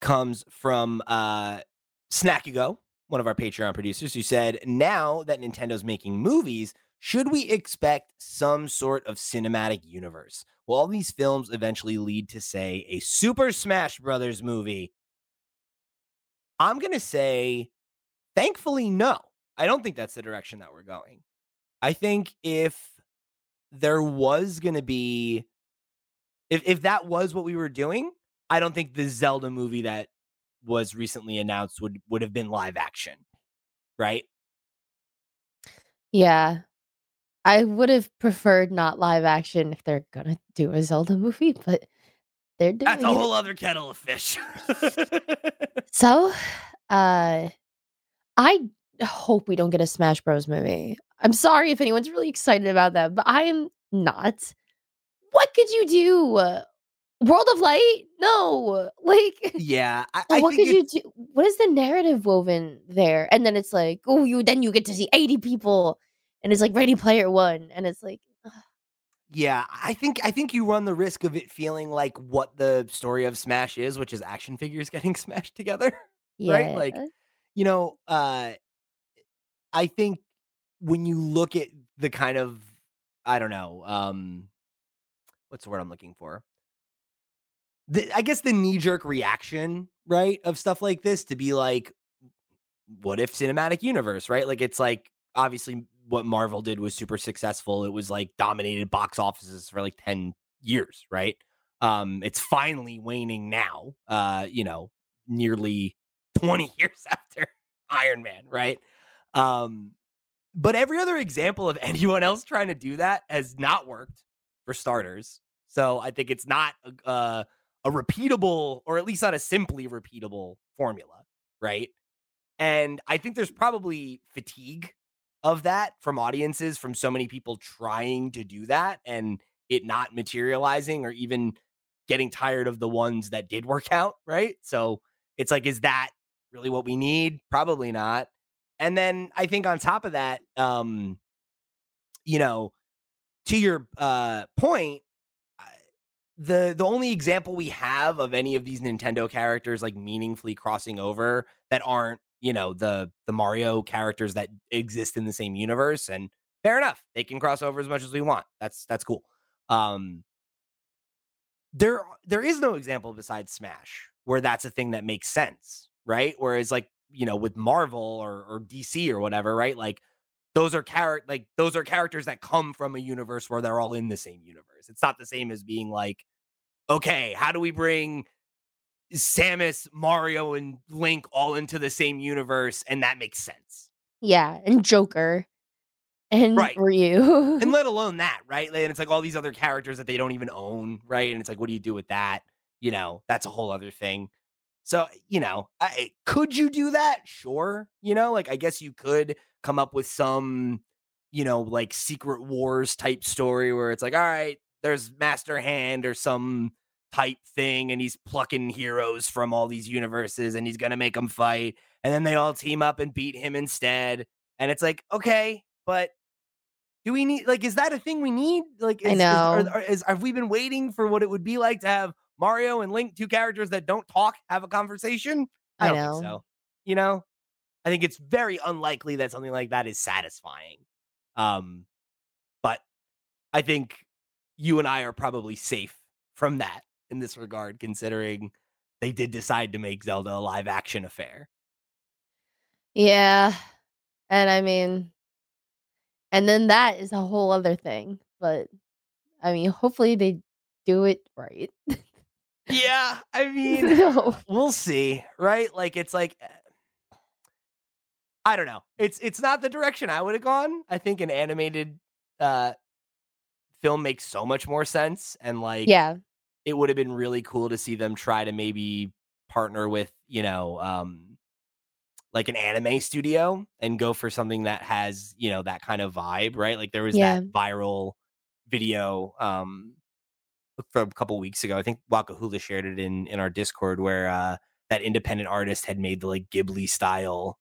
comes from uh, Snackago, one of our Patreon producers, who said, now that Nintendo's making movies, should we expect some sort of cinematic universe? Will all these films eventually lead to, say, a Super Smash Brothers movie? I'm going to say, thankfully, no. I don't think that's the direction that we're going. I think if there was going to be, if if that was what we were doing, I don't think the Zelda movie that was recently announced would, would have been live action, right? Yeah. I would have preferred not live action if they're going to do a Zelda movie, but they're doing That's a it. whole other kettle of fish. So, uh, I hope we don't get a Smash Bros movie. I'm sorry if anyone's really excited about that, but I am not. What could you do? World of Light? No. Like, yeah. I, I what think could it's... you do? What is the narrative woven there? And then it's like, oh, you then you get to see eighty people, and it's like Ready Player One, and it's like, ugh. Yeah. I think I think you run the risk of it feeling like what the story of Smash is, which is action figures getting smashed together. Yeah. Right? Like, you know. uh I think when you look at the kind of, I don't know, um, what's the word I'm looking for? the, I guess the knee-jerk reaction, right, of stuff like this to be like, what if cinematic universe, right? Like, it's like, obviously what Marvel did was super successful. It was like dominated box offices for like ten years, right? Um, it's finally waning now, uh, you know, nearly twenty years after Iron Man, right? Um, but every other example of anyone else trying to do that has not worked, for starters. So I think it's not a, a, a repeatable, or at least not a simply repeatable formula, right? And I think there's probably fatigue of that from audiences, from so many people trying to do that and it not materializing, or even getting tired of the ones that did work out, right? So it's like, is that really what we need? Probably not. And then I think on top of that, um, you know, to your uh, point, the the only example we have of any of these Nintendo characters like meaningfully crossing over that aren't, you know, the the Mario characters that exist in the same universe. And fair enough, they can cross over as much as we want. That's that's cool. Um, there there is no example besides Smash where that's a thing that makes sense, right? Whereas like, you know, with Marvel or or D C or whatever, right? Like those are char- like those are characters that come from a universe where they're all in the same universe. It's not the same as being like, okay, how do we bring Samus, Mario, and Link all into the same universe, and that makes sense. Yeah, and Joker, and right. Ryu, and let alone that, right? And it's like all these other characters that they don't even own, right? And it's like, what do you do with that? You know, that's a whole other thing. So, you know, I, could you do that? Sure. You know, like, I guess you could come up with some, you know, like Secret Wars type story where it's like, all right, there's Master Hand or some type thing, and he's plucking heroes from all these universes and he's going to make them fight. And then they all team up and beat him instead. And it's like, okay, but do we need, like, is that a thing we need? Like, is, I know. Is, are, is, have we been waiting for what it would be like to have Mario and Link, two characters that don't talk, have a conversation? I don't I know. think so. You know, I think it's very unlikely that something like that is satisfying. Um, but I think you and I are probably safe from that in this regard, considering they did decide to make Zelda a live action affair. Yeah. And I mean, and then that is a whole other thing. But I mean, hopefully they do it right. Yeah, I mean, no. We'll see, right? Like, it's like, I don't know. It's it's not the direction I would have gone. I think an animated uh, film makes so much more sense. And, like, yeah, it would have been really cool to see them try to maybe partner with, you know, um, like an anime studio and go for something that has, you know, that kind of vibe, right? Like, there was yeah. that viral video um from a couple weeks ago, I think Waka Hula shared it in, in our Discord, where uh, that independent artist had made the like Ghibli style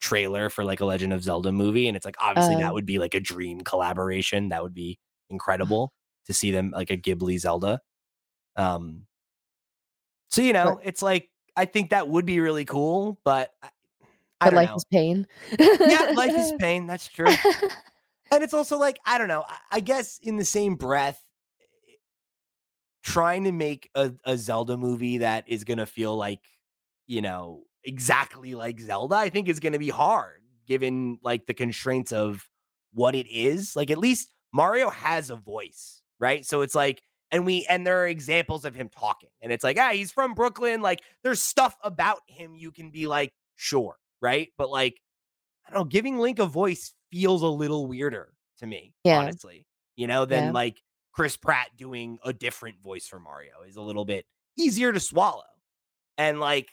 trailer for like a Legend of Zelda movie, and it's like obviously uh, that would be like a dream collaboration. That would be incredible to see them like a Ghibli Zelda. Um, so you know, it's like I think that would be really cool, but I, I but don't life know. is pain. Yeah, life is pain. That's true, and it's also like I don't know. I, I guess in the same breath, trying to make a, a Zelda movie that is going to feel like, you know, exactly like Zelda, I think is going to be hard given like the constraints of what it is. Like, at least Mario has a voice, right? So it's like, and we, and there are examples of him talking, and it's like, ah, he's from Brooklyn. Like, there's stuff about him you can be like, sure, right? But like, I don't know, giving Link a voice feels a little weirder to me, yeah. honestly, you know, than yeah. like, Chris Pratt doing a different voice for Mario is a little bit easier to swallow. And like,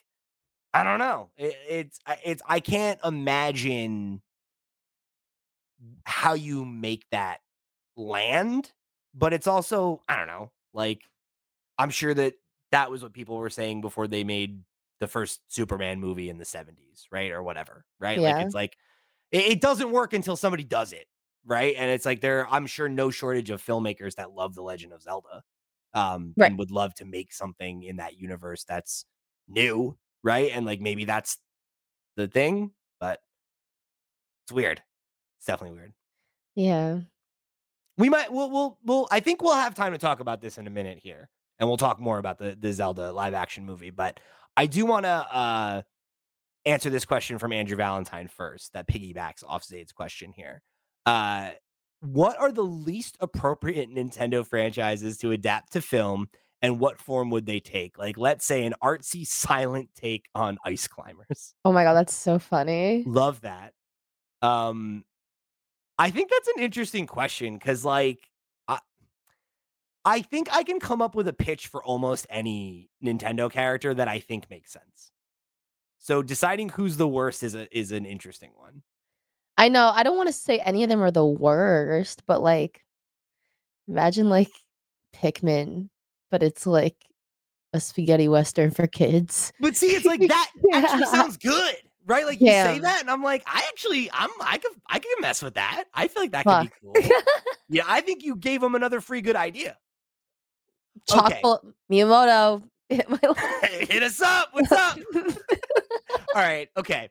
I don't know. It, it's, it's, I can't imagine how you make that land, but it's also, I don't know, like, I'm sure that that was what people were saying before they made the first Superman movie in the seventies, right? Or whatever, right? Yeah. Like, it's like, it, it doesn't work until somebody does it. Right. And it's like there, I'm sure, no shortage of filmmakers that love The Legend of Zelda um, right. and would love to make something in that universe that's new. Right. And like maybe that's the thing, but it's weird. It's definitely weird. Yeah. We might, we'll, we'll, we'll, I think we'll have time to talk about this in a minute here. and we'll talk more about the, the Zelda live action movie. But I do want to uh, answer this question from Andrew Valentine first that piggybacks off Zaid's question here. Uh, what are the least appropriate Nintendo franchises to adapt to film, and what form would they take? Like, let's say an artsy silent take on Ice Climbers. Oh my God, that's so funny. Love that. Um, I think that's an interesting question because, like, I, I think I can come up with a pitch for almost any Nintendo character that I think makes sense. So deciding who's the worst is a, is an interesting one. I know. I don't want to say any of them are the worst, but, like, imagine, like, Pikmin, but it's, like, a spaghetti Western for kids. But see, it's like that yeah. actually sounds good. Right, like yeah. you say that, and I'm like, I actually, I'm, I could, I could mess with that. I feel like that Fuck. could be cool. Yeah, I think you gave him another free good idea. Chock okay. full, Miyamoto, hit my line. Hit us up. What's up? All right, okay.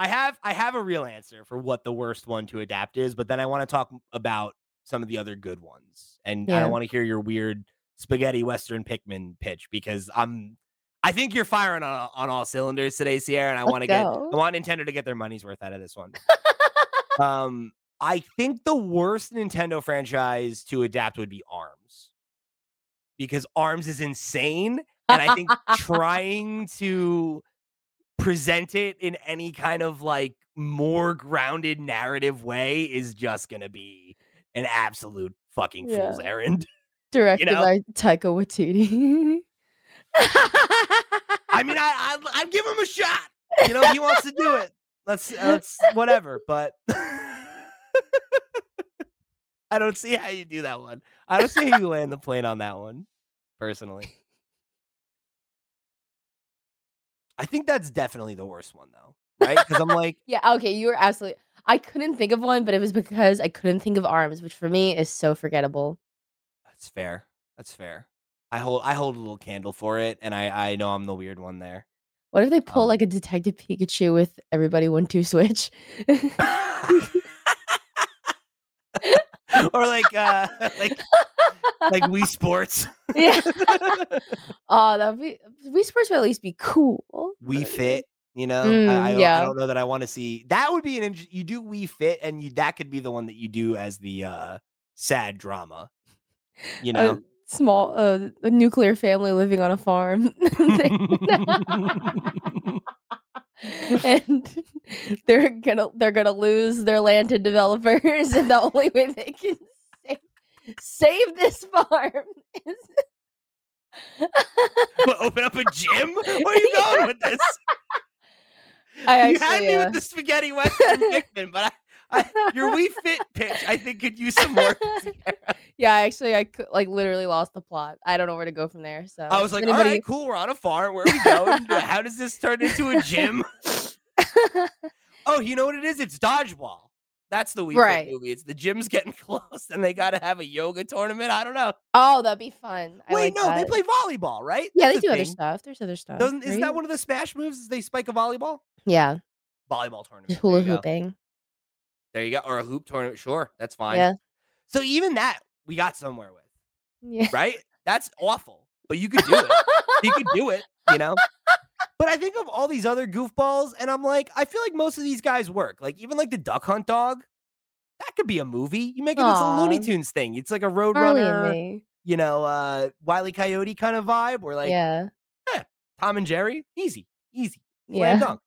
I have, I have a real answer for what the worst one to adapt is, but then I want to talk about some of the other good ones, and yeah. I don't want to hear your weird spaghetti Western Pikmin pitch because I'm. I think you're firing on, on all cylinders today, Sierra, and I want to get I want Nintendo to get their money's worth out of this one. um, I think the worst Nintendo franchise to adapt would be ARMS, because ARMS is insane, and I think trying to present it in any kind of like more grounded narrative way is just gonna be an absolute fucking yeah. fool's errand. Directed you know? by Taika Waititi. I mean, I, I I give him a shot. You know, he wants to do it. Let's let's whatever. But I don't see how you do that one. I don't see how you land the plane on that one, personally. I think that's definitely the worst one, though, right? Because I'm like, yeah, okay, you were absolutely. I couldn't think of one, but it was because I couldn't think of ARMS, which for me is so forgettable. That's fair. That's fair. I hold I hold a little candle for it, and I, I know I'm the weird one there. What if they pull um, like a Detective Pikachu with everybody one two switch? Or like uh like like Wii Sports. Yeah. Oh, that'd be Wii Sports would at least be cool. Wii Fit, you know. Mm, I, I, yeah. I don't know that I want to see that. Would be an inter- you do Wii Fit, and you, that could be the one that you do as the uh, sad drama. You know. Uh, Small, uh, a nuclear family living on a farm, and they're gonna they're gonna lose their land to developers, and the only way they can save, save this farm is what, open up a gym. Where are you going yeah. with this? I actually, you had yeah. me with the spaghetti Western Pikmin, but I. I, your Wii Fit pitch, I think, could use some more. Yeah, actually, I could, like literally lost the plot. I don't know where to go from there. So I was like, anybody... all right, cool. We're on a farm. Where are we going? How does this turn into a gym? Oh, you know what it is? It's dodgeball. That's the Wii right. Fit movie. It's the gym's getting close, and they got to have a yoga tournament. I don't know. Oh, that'd be fun. I Wait, like no, that. They play volleyball, right? Yeah, That's they do thing. other stuff. There's other stuff. Doesn't, isn't that one of the Smash moves? Is they spike a volleyball? Yeah. Volleyball tournament. Just hula hooping. There you go. Or a hoop tournament. Sure. That's fine. Yeah. So even that we got somewhere with. Yeah. Right? That's awful. But you could do it. You could do it, you know? But I think of all these other goofballs, and I'm like, I feel like most of these guys work. Like, even like the Duck Hunt dog, that could be a movie. You make it Aww. into a Looney Tunes thing. It's like a Roadrunner, you know, uh, Wile E. Coyote kind of vibe. We're like, yeah. Eh, Tom and Jerry. Easy. Easy. Yeah. Dunk.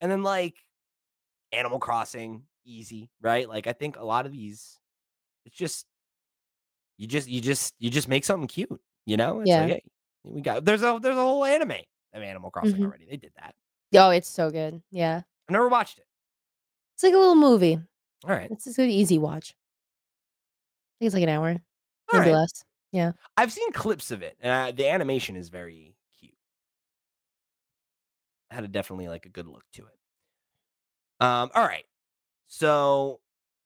And then like Animal Crossing. Easy, right? Like I think a lot of these, it's just you just you just you just make something cute, you know? It's yeah. like, hey, we got there's a there's a whole anime of Animal Crossing mm-hmm. already. They did that. Oh, it's so good. Yeah. I never watched it. It's like a little movie. All right. It's a good easy watch. I think it's like an hour. All maybe right. less. Yeah. I've seen clips of it, and I, the animation is very cute. I had a definitely like a good look to it. Um, all right. So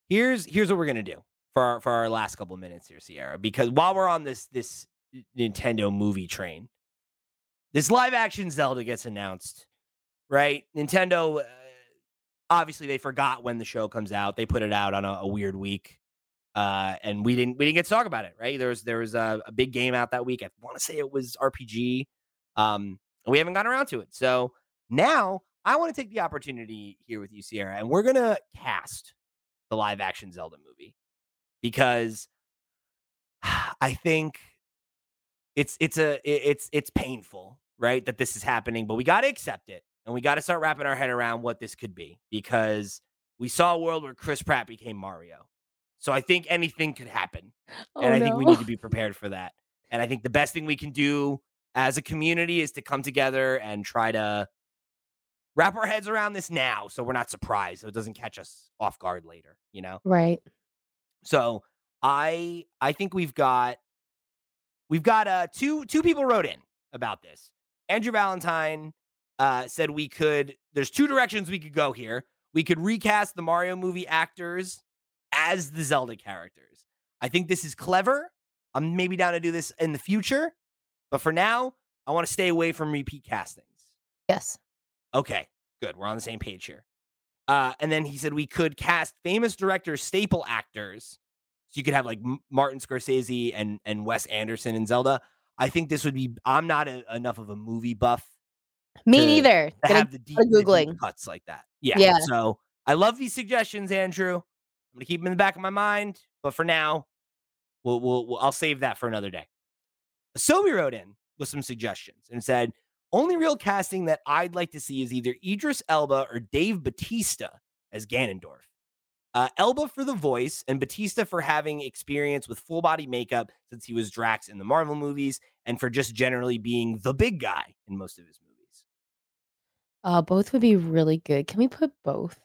here's here's what we're gonna do for our, for our last couple of minutes here, Sierra. Because while we're on this this Nintendo movie train, this live action Zelda gets announced, right? Nintendo, uh, obviously, they forgot when the show comes out. They put it out on a, a weird week, Uh, and we didn't we didn't get to talk about it, right? There was there was a, a big game out that week. I want to say it was R P G. Um, and we haven't gotten around to it. So now I want to take the opportunity here with you, Sierra, and we're gonna cast the live action Zelda movie because I think it's it's a it's it's painful, right, that this is happening, but we got to accept it and we got to start wrapping our head around what this could be because we saw a world where Chris Pratt became Mario. So I think anything could happen. Oh, and I no. think we need to be prepared for that. And I think the best thing we can do as a community is to come together and try to wrap our heads around this now so we're not surprised, so it doesn't catch us off guard later, you know? Right. So I I think we've got we've got uh two two people wrote in about this. Andrew Valentine uh, said we could there's two directions we could go here. We could recast the Mario movie actors as the Zelda characters. I think this is clever. I'm maybe down to do this in the future, but for now, I want to stay away from repeat castings. Yes. Okay, good. We're on the same page here. Uh, and then he said we could cast famous director staple actors. So you could have like Martin Scorsese and, and Wes Anderson in Zelda. I think this would be, I'm not a, enough of a movie buff. Me to, neither. To have I, the deep, Googling. The deep cuts like that. Yeah. yeah. So I love these suggestions, Andrew. I'm gonna keep them in the back of my mind, but for now, we'll, we'll, we'll I'll save that for another day. Asobi wrote in with some suggestions and said, "Only real casting that I'd like to see is either Idris Elba or Dave Bautista as Ganondorf. Uh, Elba for the voice and Bautista for having experience with full body makeup since he was Drax in the Marvel movies and for just generally being the big guy in most of his movies." Uh, both would be really good. Can we put both?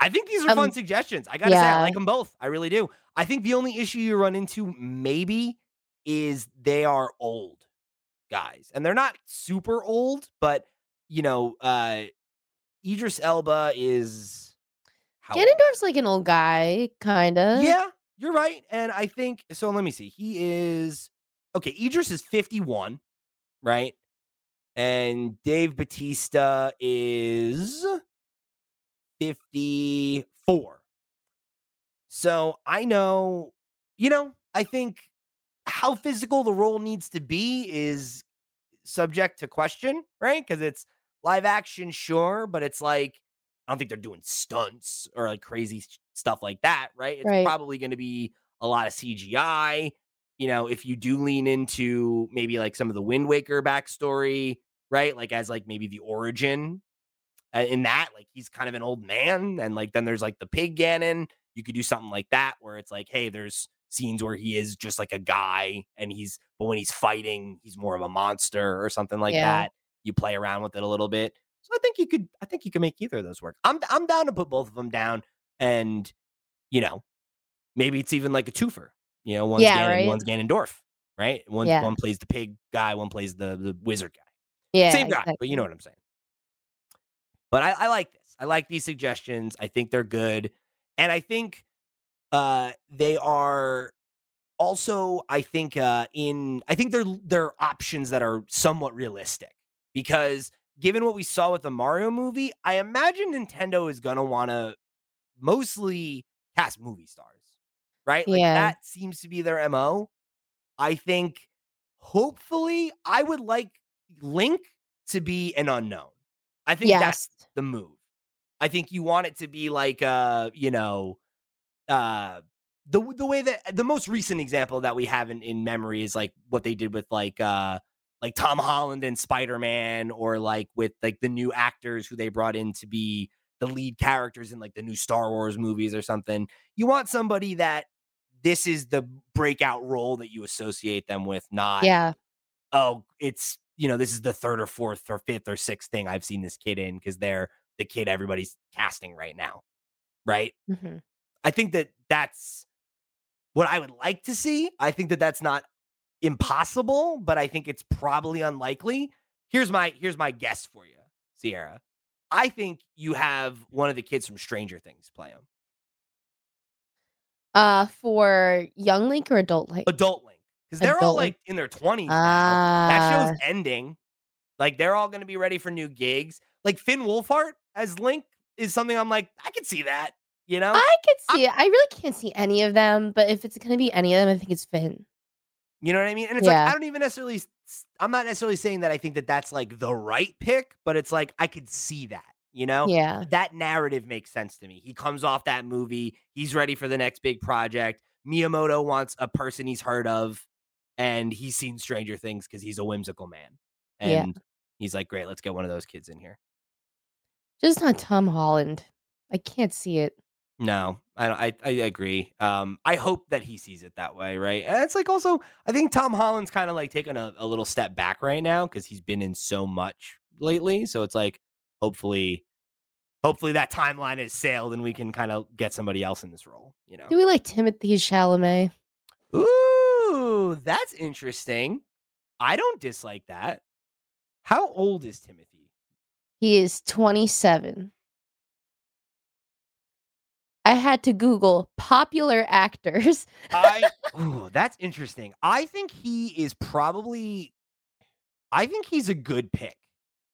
I think these are um, fun suggestions. I gotta yeah. say, I like them both. I really do. I think the only issue you run into maybe is they are old guys, and they're not super old, but you know, uh, Idris Elba is how Ganondorf's old? Like an old guy, kind of. Yeah, you're right. And I think so. Let me see. He is okay. Idris is fifty-one, right? And Dave Bautista is fifty-four. So I know, you know, I think how physical the role needs to be is subject to question, right? Because it's live action, sure, but it's like, I don't think they're doing stunts or like crazy stuff like that, right? It's right. probably going to be a lot of C G I. You know, if you do lean into maybe like some of the Wind Waker backstory, right? Like as like maybe the origin in that, like he's kind of an old man, and like then there's like the pig Ganon. You could do something like that where it's like, hey, there's scenes where he is just like a guy, and he's but when he's fighting, he's more of a monster or something like yeah. that. You play around with it a little bit. So I think you could, I think you could make either of those work. I'm I'm down to put both of them down, and you know, maybe it's even like a twofer. You know, one's yeah, Ganon, right? one's Ganondorf, right? One yeah. one plays the pig guy, one plays the the wizard guy. Yeah, same guy, exactly. But you know what I'm saying. But I, I like this. I like these suggestions. I think they're good. And I think uh, they are also, I think, uh, in I think they're they're options that are somewhat realistic. Because given what we saw with the Mario movie, I imagine Nintendo is gonna wanna mostly cast movie stars. Right? Like yeah. that seems to be their M O. I think hopefully I would like Link to be an unknown. I think yes. that's the move. I think you want it to be like, uh, you know, uh, the the way that the most recent example that we have in, in memory is like what they did with like uh, like Tom Holland and Spider-Man, or like with like the new actors who they brought in to be the lead characters in like the new Star Wars movies or something. You want somebody that this is the breakout role that you associate them with, not, yeah. oh, it's, you know, this is the third or fourth or fifth or sixth thing I've seen this kid in because they're the kid everybody's casting right now, right? Mm-hmm. I think that that's what I would like to see. I think that that's not impossible, but I think it's probably unlikely. Here's my here's my guess for you, Sierra. I think you have one of the kids from Stranger Things play him. Uh, for young Link or adult Link? Adult Link. Because they're adult. all like in their twenties now. Uh, that show's ending. Like they're all going to be ready for new gigs. Like Finn Wolfhard as Link is something I'm like, I can see that. You know, I could see I, it. I really can't see any of them, but if it's going to be any of them, I think it's Finn. You know what I mean? And it's yeah. like, I don't even necessarily, I'm not necessarily saying that I think that that's like the right pick, but it's like, I could see that, you know? Yeah. That narrative makes sense to me. He comes off that movie. He's ready for the next big project. Miyamoto wants a person he's heard of and he's seen Stranger Things because he's a whimsical man. And yeah. he's like, great, let's get one of those kids in here. Just not Tom Holland. I can't see it. No, I, I I agree. Um, I hope that he sees it that way, right? And it's like also, I think Tom Holland's kind of like taking a, a little step back right now because he's been in so much lately. So it's like, hopefully, hopefully that timeline is sailed and we can kind of get somebody else in this role. You know, do we like Timothée Chalamet? Ooh, that's interesting. I don't dislike that. How old is Timothy? He is twenty-seven. I had to Google popular actors. I, ooh, that's interesting. I think he is probably, I think he's a good pick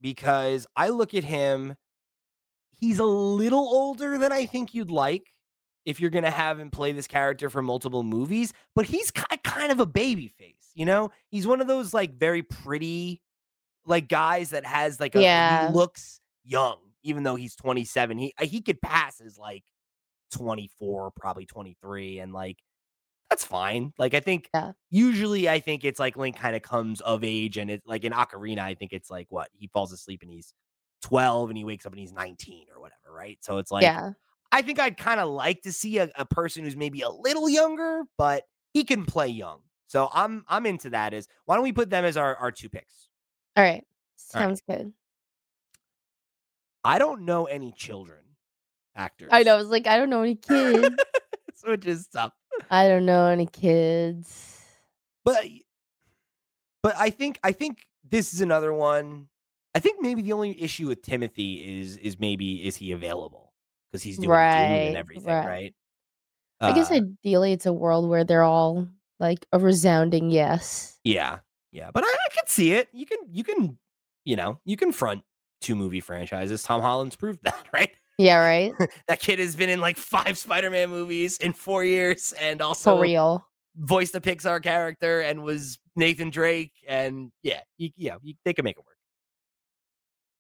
because I look at him. He's a little older than I think you'd like if you're going to have him play this character for multiple movies, but he's kind of a baby face, you know? He's one of those like very pretty like guys that has like, a, yeah. he looks young, even though he's twenty-seven. He, he could pass as like, twenty-four, probably twenty-three, and like that's fine. Like I think yeah. usually I think it's like Link kind of comes of age, and it's like in Ocarina I think it's like what he falls asleep and he's twelve and he wakes up and he's nineteen or whatever, right? So it's like yeah. I think I'd kind of like to see a, a person who's maybe a little younger, but he can play young. So I'm I'm into that. Is why don't we put them as our our two picks? All right, sounds All right. good. I don't know any children. Actors. I know. I was like, I don't know any kids. Which is tough. I don't know any kids. But, but I think I think this is another one. I think maybe the only issue with Timothy is is maybe is he available because he's doing right, Doom and everything, right? right? Uh, I guess ideally it's a world where they're all like a resounding yes. Yeah, yeah. But I, I can see it. You can you can you know you can front two movie franchises. Tom Holland's proved that, right? Yeah, right. That kid has been in like five Spider-Man movies in four years and also For real. voiced a Pixar character and was Nathan Drake. And yeah, you, yeah, you, they can make it work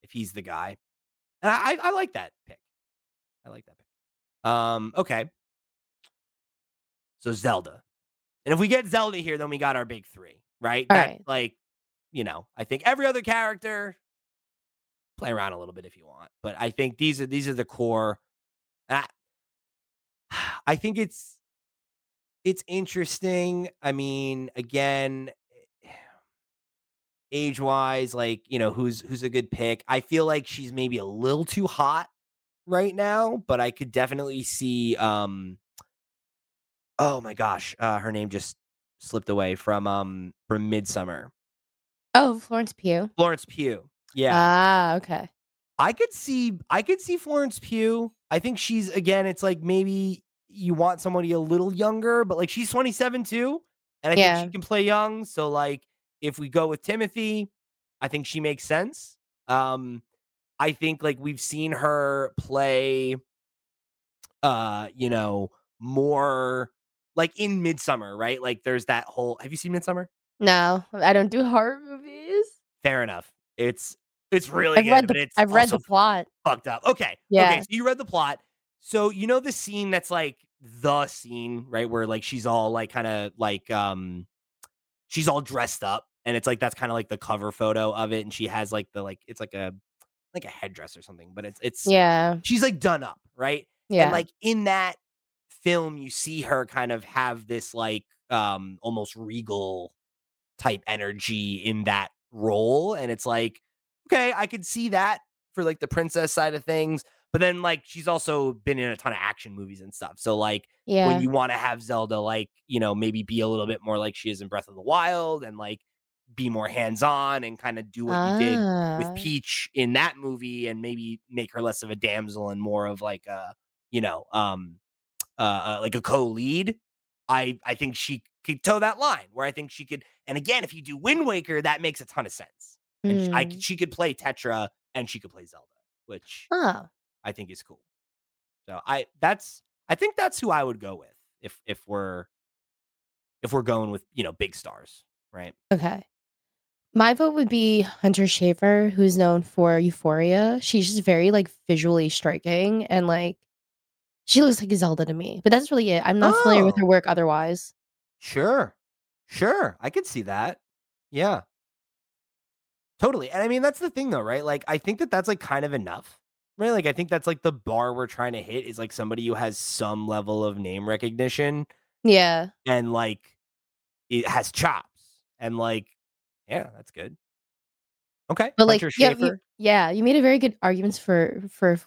if he's the guy. And I, I, I like that pick. I like that pick. Um, okay. So Zelda. And if we get Zelda here, then we got our big three, right? All that, right. Like, you know, I think every other character. Play around a little bit if you want, but I think these are these are the core. I, I think it's it's interesting. I mean, again, age wise, like you know, who's who's a good pick. I feel like she's maybe a little too hot right now, but I could definitely see. Um, oh my gosh, uh, her name just slipped away from um from Midsummer. Oh, Florence Pugh. Florence Pugh. Yeah. Ah, okay. I could see I could see Florence Pugh. I think she's again, it's like maybe you want somebody a little younger, but like she's twenty-seven too. And I yeah. think she can play young. So like if we go with Timothy, I think she makes sense. Um, I think like we've seen her play uh, you know, more like in Midsummer, right? Like there's that whole have you seen Midsummer? No, I don't do horror movies. Fair enough. It's it's really I've good, read the, but it's I've read the plot. Fucked up. Okay. Yeah. Okay. So you read the plot. So you know the scene that's like the scene, right? Where like she's all like kind of like um she's all dressed up and it's like that's kind of like the cover photo of it, and she has like the like it's like a like a headdress or something, but it's it's yeah, she's like done up, right? Yeah. And like in that film, you see her kind of have this like um almost regal type energy in that role, and it's like okay, I could see that for like the princess side of things, but then like she's also been in a ton of action movies and stuff, so like yeah. when you want to have Zelda like you know maybe be a little bit more like she is in Breath of the Wild and like be more hands-on and kind of do what ah. you did with Peach in that movie and maybe make her less of a damsel and more of like a you know um uh like a co-lead, I I think she could toe that line where I think she could. And again, if you do Wind Waker, that makes a ton of sense. And mm. I she could play Tetra and she could play Zelda, which oh. I think is cool. So I that's I think that's who I would go with if if we're if we're going with, you know, big stars, right? Okay. My vote would be Hunter Schafer, who's known for Euphoria. She's just very like visually striking and like she looks like Zelda to me. But that's really it. I'm not oh. familiar with her work otherwise. Sure. Sure. I could see that. Yeah. Totally. And I mean, that's the thing though, right? Like, I think that that's like kind of enough, right? Like, I think that's like the bar we're trying to hit is like somebody who has some level of name recognition. Yeah. And like, it has chops and like, yeah, that's good. Okay. But like, yeah you, yeah, you made a very good arguments for for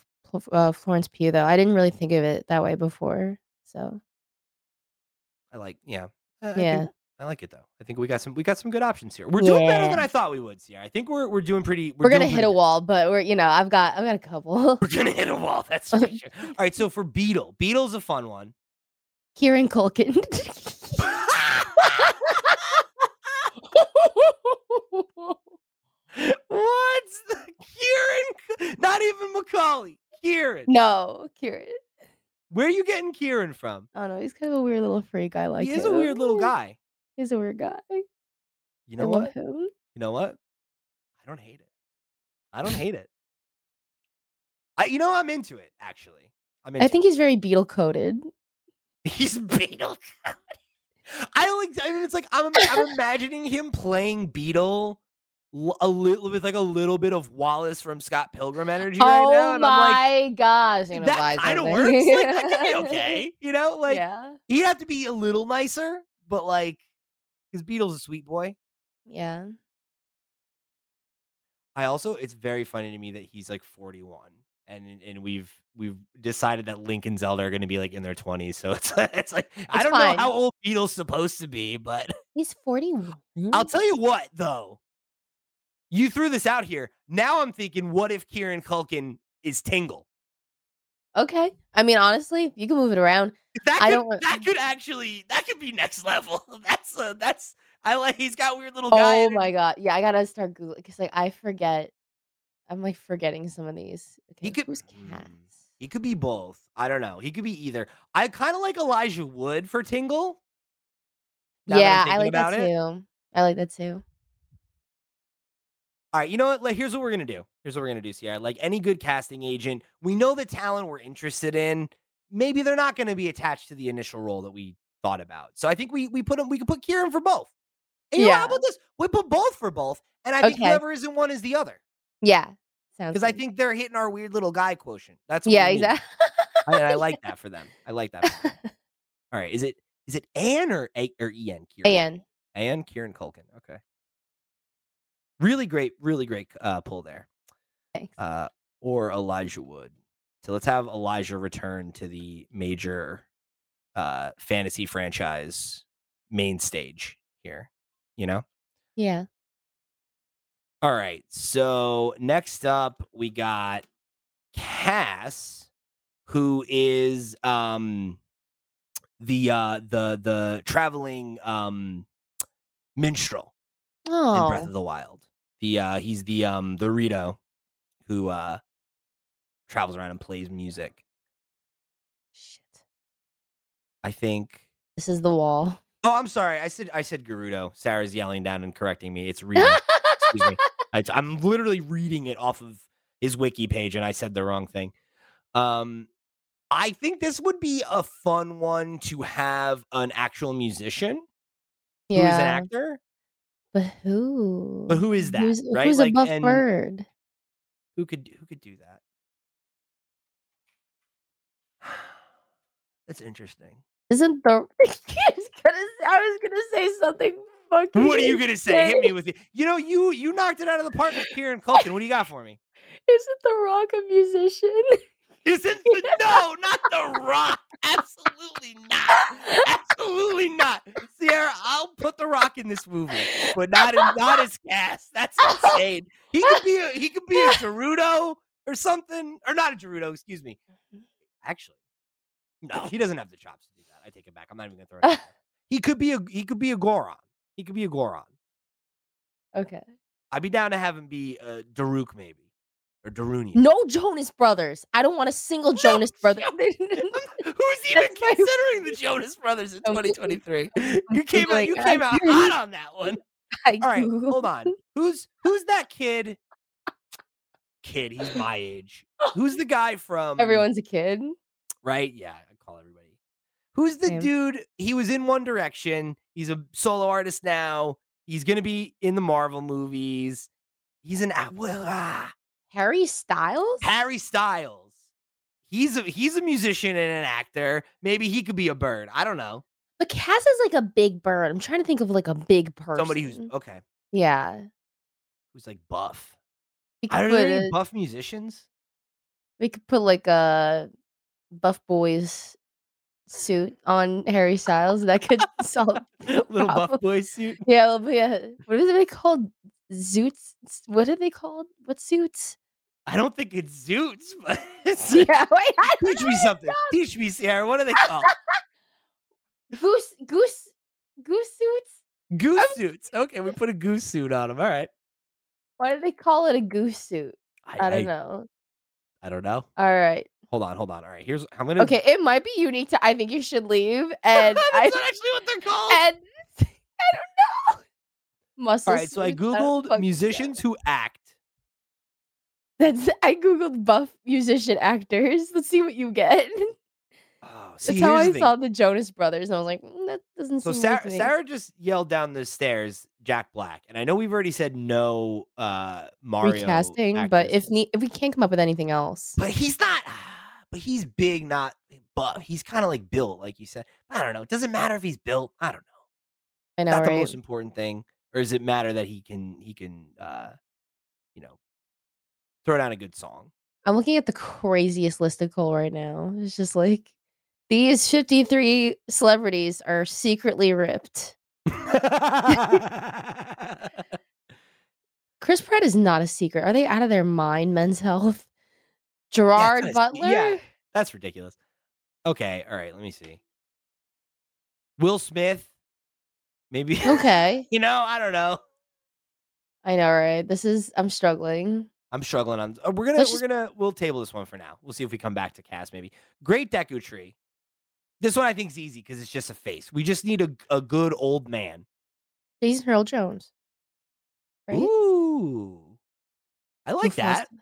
uh, Florence Pugh, though. I didn't really think of it that way before. So I like, yeah. I, yeah. I, think, I like it, though. I think we got some we got some good options here. We're doing yeah. better than I thought we would, Sierra. I think we're we're doing pretty. We're, we're going to hit pretty. a wall, but we're, you know, I've got I've got a couple. We're going to hit a wall. That's for sure. All right. So for Beetle, Beetle's a fun one. Kieran Culkin. What's the Kieran? Not even Macaulay. Kieran. No, Kieran. Where are you getting Kieran from? I don't know. He's kind of a weird little freak. I like. He is him. a weird little guy. He's a weird guy. You know I what? You know what? I don't hate it. I don't hate it. I. You know, I'm into it. Actually, I'm. Into I think it. he's very beetle coated. He's beetle coated. I don't like. I mean, it's like I'm. I'm imagining him playing Beetle, a little with like a little bit of Wallace from Scott Pilgrim energy right oh now. And my I'm like, gosh, I'm that buy kind of works. Like, that could be okay, you know. Like yeah. he'd have to be a little nicer, but like, because Beetle's a sweet boy. Yeah. I also, it's very funny to me that he's like forty-one, and and we've we've decided that Link and Zelda are going to be like in their twenties. So it's it's like it's I don't fine. know how old Beetle's supposed to be, but he's forty-one. I'll tell you what, though. You threw this out here. Now I'm thinking, what if Kieran Culkin is Tingle? Okay. I mean, honestly, you can move it around. That could, I don't... that could actually, that could be next level. That's, uh, that's, I like, he's got weird little guy. Oh my God. Yeah, I got to start Googling because, like, I forget. I'm, like, forgetting some of these. Okay, he could, who's Cats? He could be both. I don't know. He could be either. I kind of like Elijah Wood for Tingle. Yeah, I like that it. too. I like that too. All right, you know what? Like, here's what we're gonna do. Here's what we're gonna do, Sierra. Like any good casting agent, we know the talent we're interested in. Maybe they're not gonna be attached to the initial role that we thought about. So I think we we put them. We could put Kieran for both. And yeah. You know, how about this? We put both for both, and I okay. think whoever isn't one is the other. Yeah, sounds. Because I think they're hitting our weird little guy quotient. That's what yeah, we exactly. I, I like that for them. I like that. For them. All right, is it is it Anne or A- or Ian? Anne. Anne Kieran Culkin. Okay. Really great, really great uh, pull there. Uh, or Elijah Wood. So let's have Elijah return to the major uh, fantasy franchise main stage here, you know? Yeah. All right. So next up, we got Cass, who is um, the, uh, the, the traveling um, minstrel oh. in Breath of the Wild. The uh, he's the um the Rito who uh travels around and plays music. Shit. I think this is the wall. Oh, I'm sorry. I said I said Gerudo. Sarah's yelling down and correcting me. It's Rito. Excuse me. I, I'm literally reading it off of his wiki page, and I said the wrong thing. Um, I think this would be a fun one to have an actual musician. Yeah. Who's an actor. But who? But who is that? Who's, right? Who's like, a buff and bird? Who could who could do that? That's interesting. Isn't the? I was gonna, I was gonna say something fucking. What are you gonna say? Hit me with it. You know, you you knocked it out of the park with Kieran Culkin. What do you got for me? Isn't The Rock a musician? Isn't the no? Not The Rock. Absolutely not. Absolutely not. Sierra, I'll put The Rock in this movie, but not in, not as cast. That's insane. He could be a, he could be a Gerudo or something, or not a Gerudo. Excuse me. Actually, no, he doesn't have the chops to do that. I take it back. I'm not even gonna throw it. Out. He could be a he could be a Goron. He could be a Goron. Okay. I'd be down to have him be a Daruk, maybe. Or Darunian. No Jonas Brothers. I don't want a single Jonas Brother. Who's even considering the Jonas Brothers in twenty twenty-three? You came out, you came out hot on that one. All right, hold on. Who's who's that kid? Kid, he's my age. Who's the guy from Everyone's a Kid? Right? Yeah, I call everybody. Who's the dude? He was in One Direction. He's a solo artist now. He's gonna be in the Marvel movies. He's an well, ah. Harry Styles? Harry Styles. He's a he's a musician and an actor. Maybe he could be a bird. I don't know. But Kaz is like a big bird. I'm trying to think of like a big person. Somebody who's okay. Yeah. Who's like buff. I don't know any buff musicians. We could put like a Buff Boys suit on Harry Styles. That could solve little problem. Buff Boy suit. Yeah, yeah. What are they called? Zoots? What are they called? What suits? I don't think it's Zoots, but it's yeah, wait, teach me something. Know. Teach me, Sierra. What are they called? Goose, goose, goose suits. Goose I'm... suits. Okay, we put a goose suit on them. All right. Why do they call it a goose suit? I, I don't I, know. I don't know. All right. Hold on, hold on. All right, here's I'm gonna. Okay, it might be unique to. I think you should leave. And that's I... not actually what they're called. And I don't know. Muscle All right, suits. So I googled I musicians who act. That's I googled buff musician actors. Let's see what you get. Oh, see, that's how I saw the Jonas Brothers, and I was like, mm, that doesn't. So seem Sarah, right Sarah just yelled down the stairs, Jack Black, and I know we've already said no uh, Mario recasting, actors. But if ne- if we can't come up with anything else, but he's not. But he's big, not buff. He's kind of like built, like you said. I don't know. It doesn't matter if he's built. I don't know. I know, not right? The most important thing. Or does it matter that he can he can uh, you know, throw down a good song? I'm looking at the craziest listicle right now. It's just like these fifty-three celebrities are secretly ripped. Chris Pratt is not a secret. Are they out of their mind? Men's Health. Gerard yeah, Butler. Yeah, that's ridiculous. Okay, all right. Let me see. Will Smith. Maybe. Okay. You know, I don't know. I know, right? This is, I'm struggling. I'm struggling on. Oh, we're going to, we're just... going to, we'll table this one for now. We'll see if we come back to Cass, maybe. Great Deku Tree. This one I think is easy because it's just a face. We just need a, a good old man. Jason Earl Jones. Right? Ooh. I like Who that. First?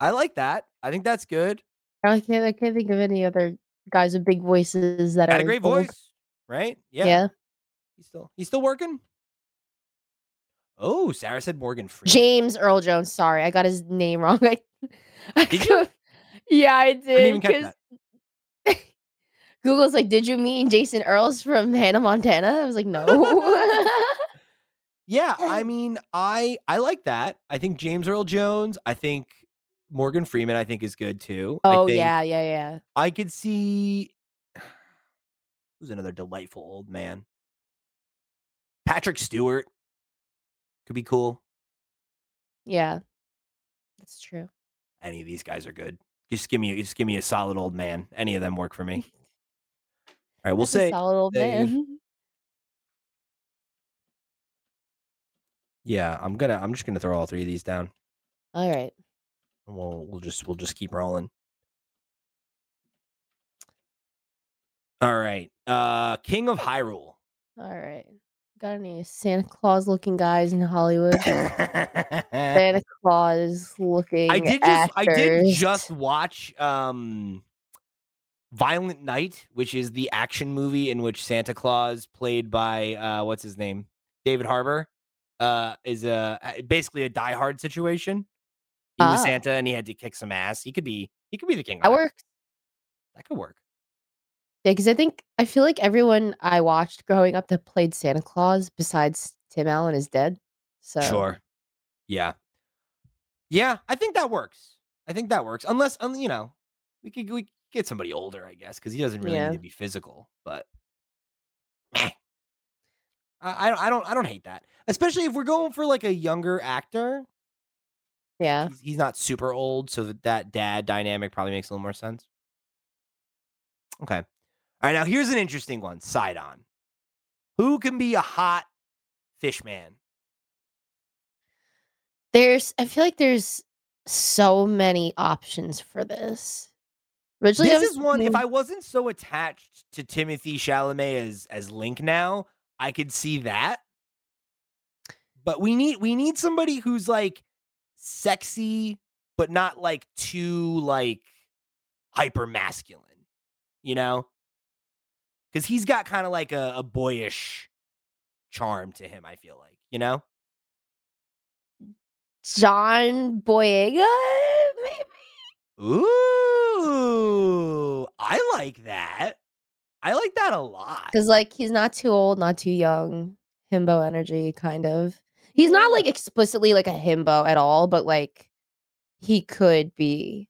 I like that. I think that's good. I can't, I can't think of any other guys with big voices that Got are. Got a great voice, old. Right? Yeah. Yeah. He's still he's still working. Oh, Sarah said Morgan Freeman. James Earl Jones. Sorry, I got his name wrong. I, I did you? Yeah, I did. I didn't even that. Google's like, did you mean Jason Earls from Hannah Montana? I was like, no. Yeah, I mean, I I like that. I think James Earl Jones. I think Morgan Freeman. I think is good too. Oh I think, yeah, yeah, yeah. I could see. Who's another delightful old man? Patrick Stewart could be cool. Yeah, that's true. Any of these guys are good. Just give me, just give me a solid old man. Any of them work for me. All right, we'll that's say solid old say, man. Yeah, I'm gonna. I'm just gonna throw all three of these down. All right. We'll we'll just we'll just keep rolling. All right. Uh, King of Hyrule. All right. Got any Santa Claus looking guys in Hollywood? Santa Claus looking. I did just actors. I did just watch um Violent Night, which is the action movie in which Santa Claus, played by uh what's his name? David Harbour, uh is a basically a diehard situation. He oh. was Santa and he had to kick some ass. He could be he could be the king. That works. That could work. Yeah, because I think, I feel like everyone I watched growing up that played Santa Claus besides Tim Allen is dead. So sure. Yeah. Yeah, I think that works. I think that works. Unless, um, you know, we could we could get somebody older, I guess, because he doesn't really yeah. need to be physical. But I, I, I, don't, I don't hate that. Especially if we're going for like a younger actor. Yeah. He's, he's not super old, so that, that dad dynamic probably makes a little more sense. Okay. All right, now here's an interesting one. Sidon. Who can be a hot fish man? There's, I feel like there's so many options for this. Originally, this is one. If I wasn't so attached to Timothée Chalamet as as Link now, I could see that. But we need we need somebody who's like sexy, but not like too like hyper masculine, you know? Because he's got kind of like a, a boyish charm to him, I feel like, you know? John Boyega, maybe? Ooh, I like that. I like that a lot. Because, like, he's not too old, not too young. Himbo energy, kind of. He's not, like, explicitly, like, a himbo at all, but, like, he could be.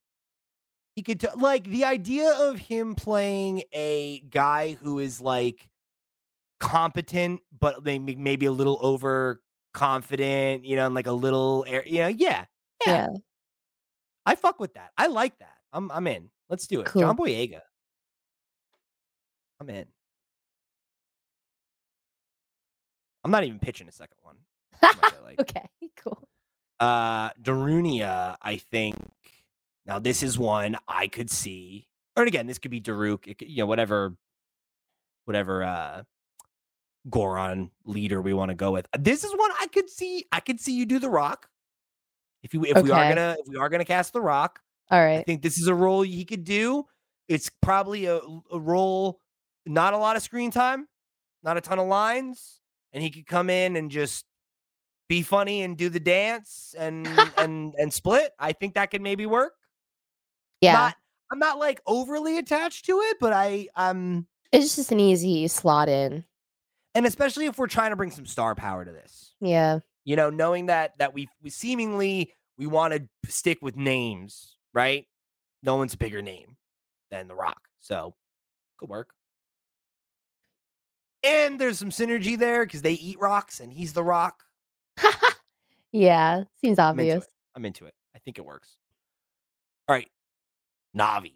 He could, t- like, the idea of him playing a guy who is, like, competent, but maybe, maybe a little overconfident, you know, and, like, a little, you know, yeah, yeah. Yeah. I fuck with that. I like that. I'm I'm in. Let's do it. Cool. John Boyega. I'm in. I'm not even pitching a second one. Like. Okay, cool. Uh, Darunia, I think. Now, this is one I could see. Or again, this could be Daruk. It could, you know, whatever, whatever uh, Goron leader we want to go with. This is one I could see. I could see you do the Rock. If you, if okay. we are gonna, if we are gonna cast the Rock, all right. I think this is a role he could do. It's probably a, a role, not a lot of screen time, not a ton of lines, and he could come in and just be funny and do the dance and and and split. I think that could maybe work. Yeah, not, I'm not like overly attached to it, but I um, it's just an easy slot in, and especially if we're trying to bring some star power to this. Yeah, you know, knowing that that we we seemingly we want to stick with names, right? No one's a bigger name than The Rock. So good work. And there's some synergy there because they eat rocks and he's The Rock. Yeah, seems obvious. I'm into, I'm into it. I think it works. All right. Navi.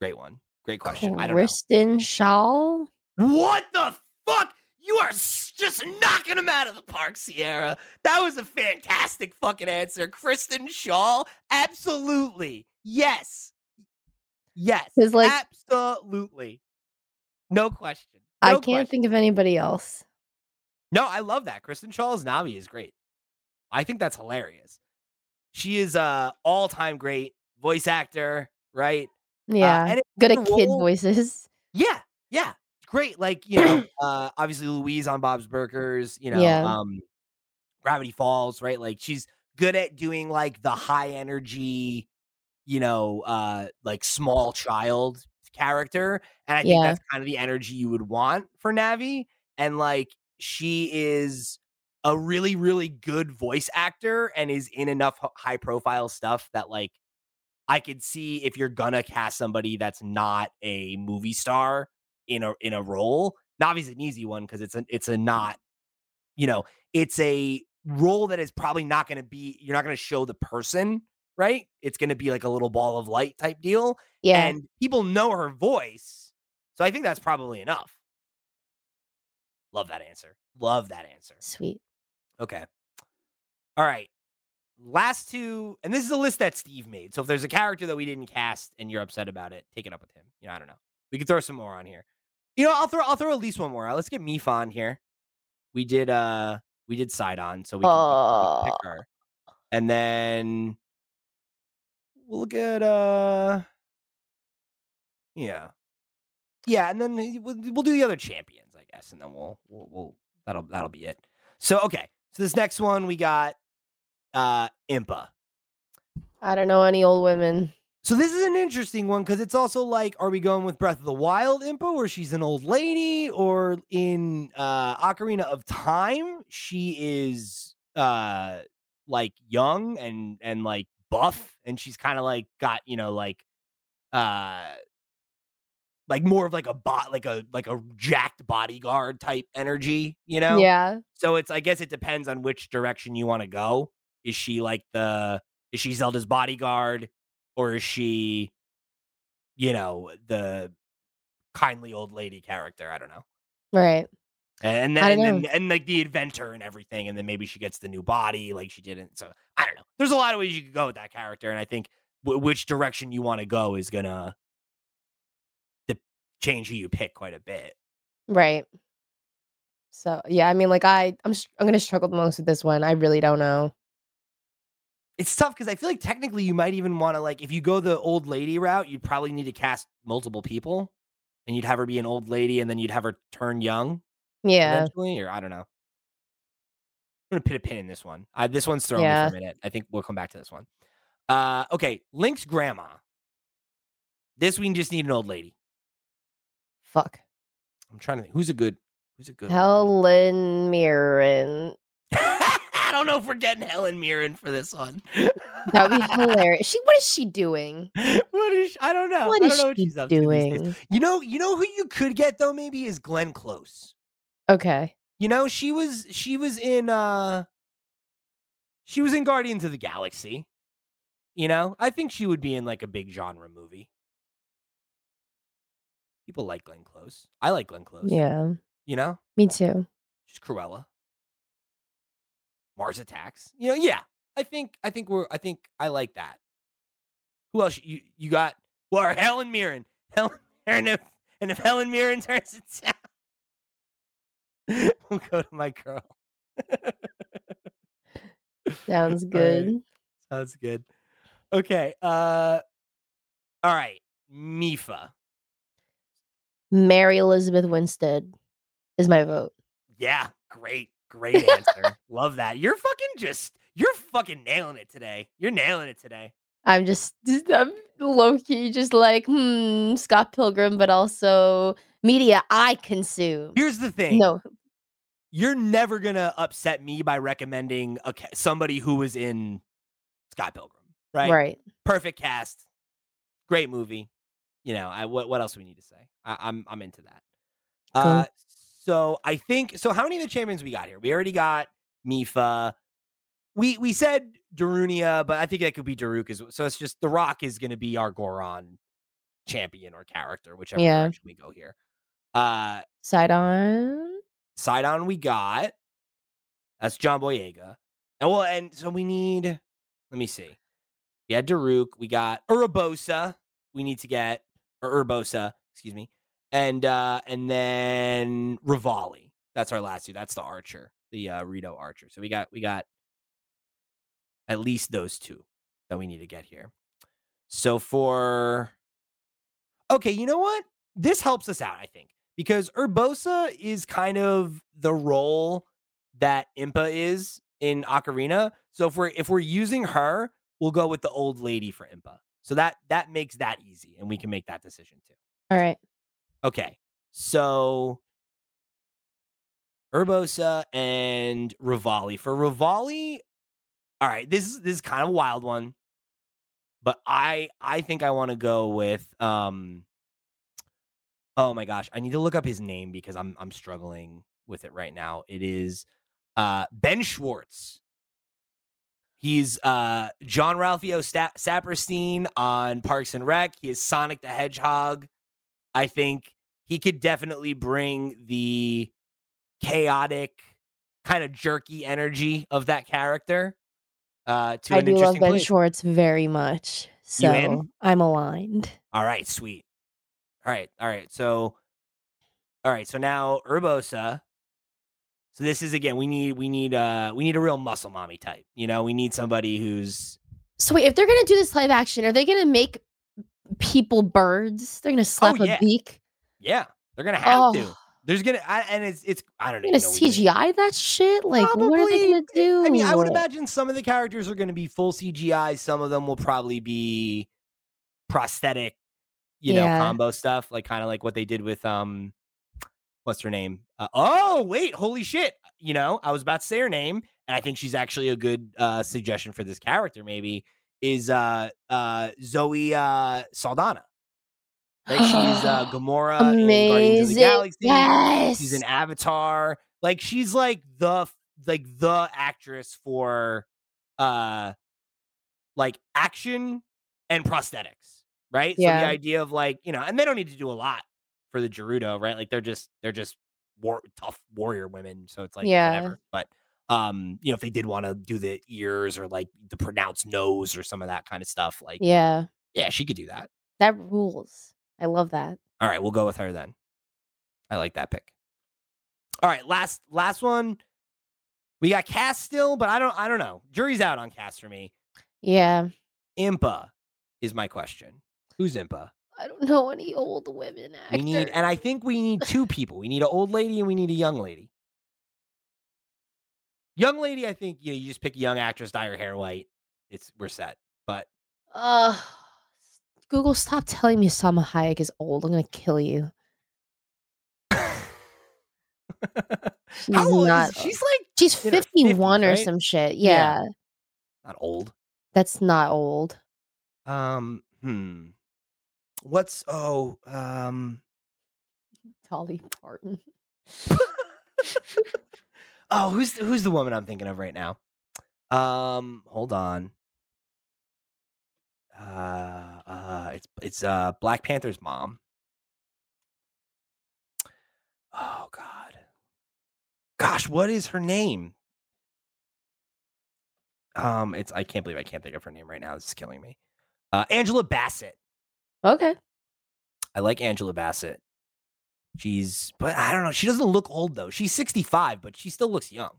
Great one. Great question. Kristen Schaal? What the fuck? You are just knocking him out of the park, Sierra. That was a fantastic fucking answer. Kristen Schaal? Absolutely. Yes. Yes. Like, absolutely. No question. No I can't question. think of anybody else. No, I love that. Kristen Schaal's Navi is great. I think that's hilarious. She is uh all-time great voice actor, right? Yeah. Uh, and Good at role, kid voices. Yeah. Yeah. Great, like, you know, uh, obviously Louise on Bob's Burgers, you know, yeah. um, Gravity Falls, right? Like, she's good at doing, like, the high energy, you know, uh, like, small child character. And I think yeah. that's kind of the energy you would want for Navi. And, like, she is a really, really good voice actor and is in enough high-profile stuff that, like, I could see if you're gonna cast somebody that's not a movie star in a in a role. Navi's an easy one because it's a it's a not, you know, it's a role that is probably not going to be, you're not going to show the person, right? It's going to be like a little ball of light type deal. Yeah. And people know her voice. So I think that's probably enough. Love that answer. Love that answer. Sweet. Okay. All right. Last two, and this is a list that Steve made. So if there's a character that we didn't cast and you're upset about it, take it up with him. You know, I don't know. We can throw some more on here. You know, I'll throw I'll throw at least one more out. Let's get Mipha on here. We did uh we did Sidon, so we can oh. pick her. And then we'll get uh Yeah. Yeah, and then we'll, we'll do the other champions, I guess, and then we'll we'll, we'll that'll that'll be it. So okay. So this next one we got uh Impa. I don't know any old women. So this is an interesting one because it's also like, are we going with Breath of the Wild Impa where she's an old lady, or in uh, Ocarina of Time, she is uh, like young and, and like buff, and she's kind of like got, you know, like uh, like more of like a bot, like a like a jacked bodyguard type energy, you know? Yeah. So it's, I guess it depends on which direction you want to go. Is she like the, is she Zelda's bodyguard? Or is she, you know, the kindly old lady character? I don't know. Right. And then, and, then and like the inventor and everything, and then maybe she gets the new body like she didn't. So I don't know. There's a lot of ways you could go with that character, and I think w- which direction you want to go is gonna de- change who you pick quite a bit. Right. So yeah, I mean, like I, I'm I'm gonna struggle the most with this one. I really don't know. It's tough because I feel like technically you might even want to, like, if you go the old lady route, you'd probably need to cast multiple people, and you'd have her be an old lady, and then you'd have her turn young. Yeah, eventually, or I don't know. I'm gonna put a pin in this one. Uh, this one's thrown yeah. me for a minute. I think we'll come back to this one. Uh, okay, Link's grandma. This we just need an old lady. Fuck. I'm trying to think. Who's a good? Who's a good? Helen one? Mirren. I don't know if we're getting Helen Mirren for this one. That would be hilarious. She, what is she doing? What is? She, I don't know. What I don't is know what she she's doing? You know. You know who you could get though. Maybe is Glenn Close. Okay. You know, she was she was in uh she was in Guardians of the Galaxy. You know, I think she would be in like a big genre movie. People like Glenn Close. I like Glenn Close. Yeah. You know? Me too. She's Cruella. Mars Attacks. You know, yeah. I think I think we're I think I like that. Who else you you got? Well, Helen Mirren. Helen and if and if Helen Mirren turns it down. We'll go to my girl. Sounds good. Right. Sounds good. Okay. Uh, all right. Mifa. Mary Elizabeth Winstead is my vote. Yeah. Great. Great answer. Love that. You're fucking just, you're fucking nailing it today. You're nailing it today. I'm just, I'm low-key just like, hmm, Scott Pilgrim, but also... media I consume. Here's the thing. No. You're never going to upset me by recommending a, somebody who was in Scott Pilgrim, right? Right. Perfect cast. Great movie. You know, I what, what else do we need to say? I, I'm I'm into that. Cool. Uh, so I think, so how many of the champions we got here? We already got Mifa. We we said Darunia, but I think that could be Daruk as well. So it's just The Rock is going to be our Goron champion or character, whichever yeah. direction we go here. Uh, Sidon, Sidon, we got. That's John Boyega, and well, and so we need. Let me see. We had Daruk. We got Urbosa. We need to get or Urbosa, excuse me, and uh, and then Rivali. That's our last two. That's the Archer, the uh, Rito Archer. So we got we got at least those two that we need to get here. So for okay, you know what? This helps us out, I think, because Urbosa is kind of the role that Impa is in Ocarina. So if we're if we're using her, we'll go with the old lady for Impa. So that that makes that easy, and we can make that decision too. All right. Okay. So Urbosa and Rivali. For Rivali, all right, this is this is kind of a wild one. But I I think I want to go with um oh my gosh, I need to look up his name because I'm I'm struggling with it right now. It is uh, Ben Schwartz. He's uh, John Ralphio St- Saperstein on Parks and Rec. He is Sonic the Hedgehog. I think he could definitely bring the chaotic, kind of jerky energy of that character uh, to I an interesting place. I do love Ben Schwartz very much, so I'm aligned. All right, sweet. All right, all right. So, all right. So now Urbosa. So this is again. We need, we need, uh, we need a real muscle mommy type. You know, we need somebody who's. So wait, if they're gonna do this live action, are they gonna make people birds? They're gonna slap oh, yeah. a beak. Yeah, they're gonna have oh. to. There's gonna I, and it's it's I don't know. Gonna C G I that shit? Like probably, what are they gonna do? I mean, I would imagine some of the characters are gonna be full C G I. Some of them will probably be prosthetic. You know, yeah. combo stuff, like kind of like what they did with um, what's her name? Uh, oh, wait, holy shit! You know, I was about to say her name, and I think she's actually a good uh, suggestion for this character. Maybe is uh, uh, Zoe uh, Saldana. Like she's uh, Gamora in Guardians of the Galaxy. Yes! She's an Avatar. Like she's like the like the actress for uh, like action and prosthetics. Right. Yeah. So the idea of like, you know, and they don't need to do a lot for the Gerudo, right? Like they're just they're just war, tough warrior women. So it's like, yeah. whatever. But, um, you know, if they did want to do the ears or like the pronounced nose or some of that kind of stuff, like, yeah, yeah, she could do that. That rules. I love that. All right. We'll go with her then. I like that pick. All right. Last, last one. We got Cass still, but I don't, I don't know. Jury's out on Cass for me. Yeah. Impa is my question. Who's Impa? I don't know any old women actors. We need, and I think we need two people. We need an old lady and we need a young lady. Young lady, I think you know, you just pick a young actress, dye her hair white. It's we're set. But uh, Google, stop telling me Salma Hayek is old. I'm gonna kill you. She's How old not, is, she's like she's fifty-one fifties, right? Or some shit. Yeah. yeah, not old. That's not old. Um. Hmm. What's oh um Dolly Parton. Oh, who's who's the woman I'm thinking of right now? Um hold on. Uh uh it's it's uh Black Panther's mom. Oh god. Gosh, what is her name? Um it's I can't believe I can't think of her name right now. This is killing me. Uh Angela Bassett. Okay. I like Angela Bassett. She's, but I don't know. She doesn't look old, though. She's sixty-five, but she still looks young.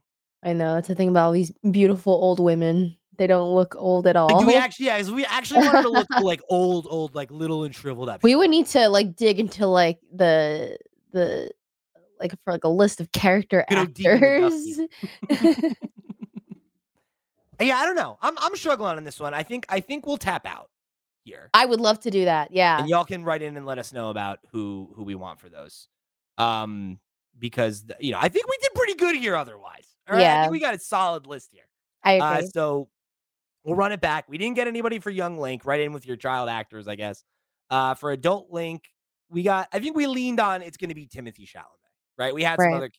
I know. That's the thing about all these beautiful old women. They don't look old at all. Like, do we actually, yeah, we actually wanted to look like old, old, like little and shriveled up. We would need to like dig into like the, the, like for like a list of character actors. Yeah, I don't know. I'm, I'm struggling on this one. I think, I think we'll tap out. Here. I would love to do that. Yeah. And y'all can write in and let us know about who who we want for those. Um, because, the, you know, I think we did pretty good here otherwise. All right? Yeah. I think we got a solid list here. I agree. Uh, so we'll run it back. We didn't get anybody for Young Link. Write in with your child actors, I guess. Uh, for Adult Link, we got, I think we leaned on it's going to be Timothée Chalamet, right? We had right. some other,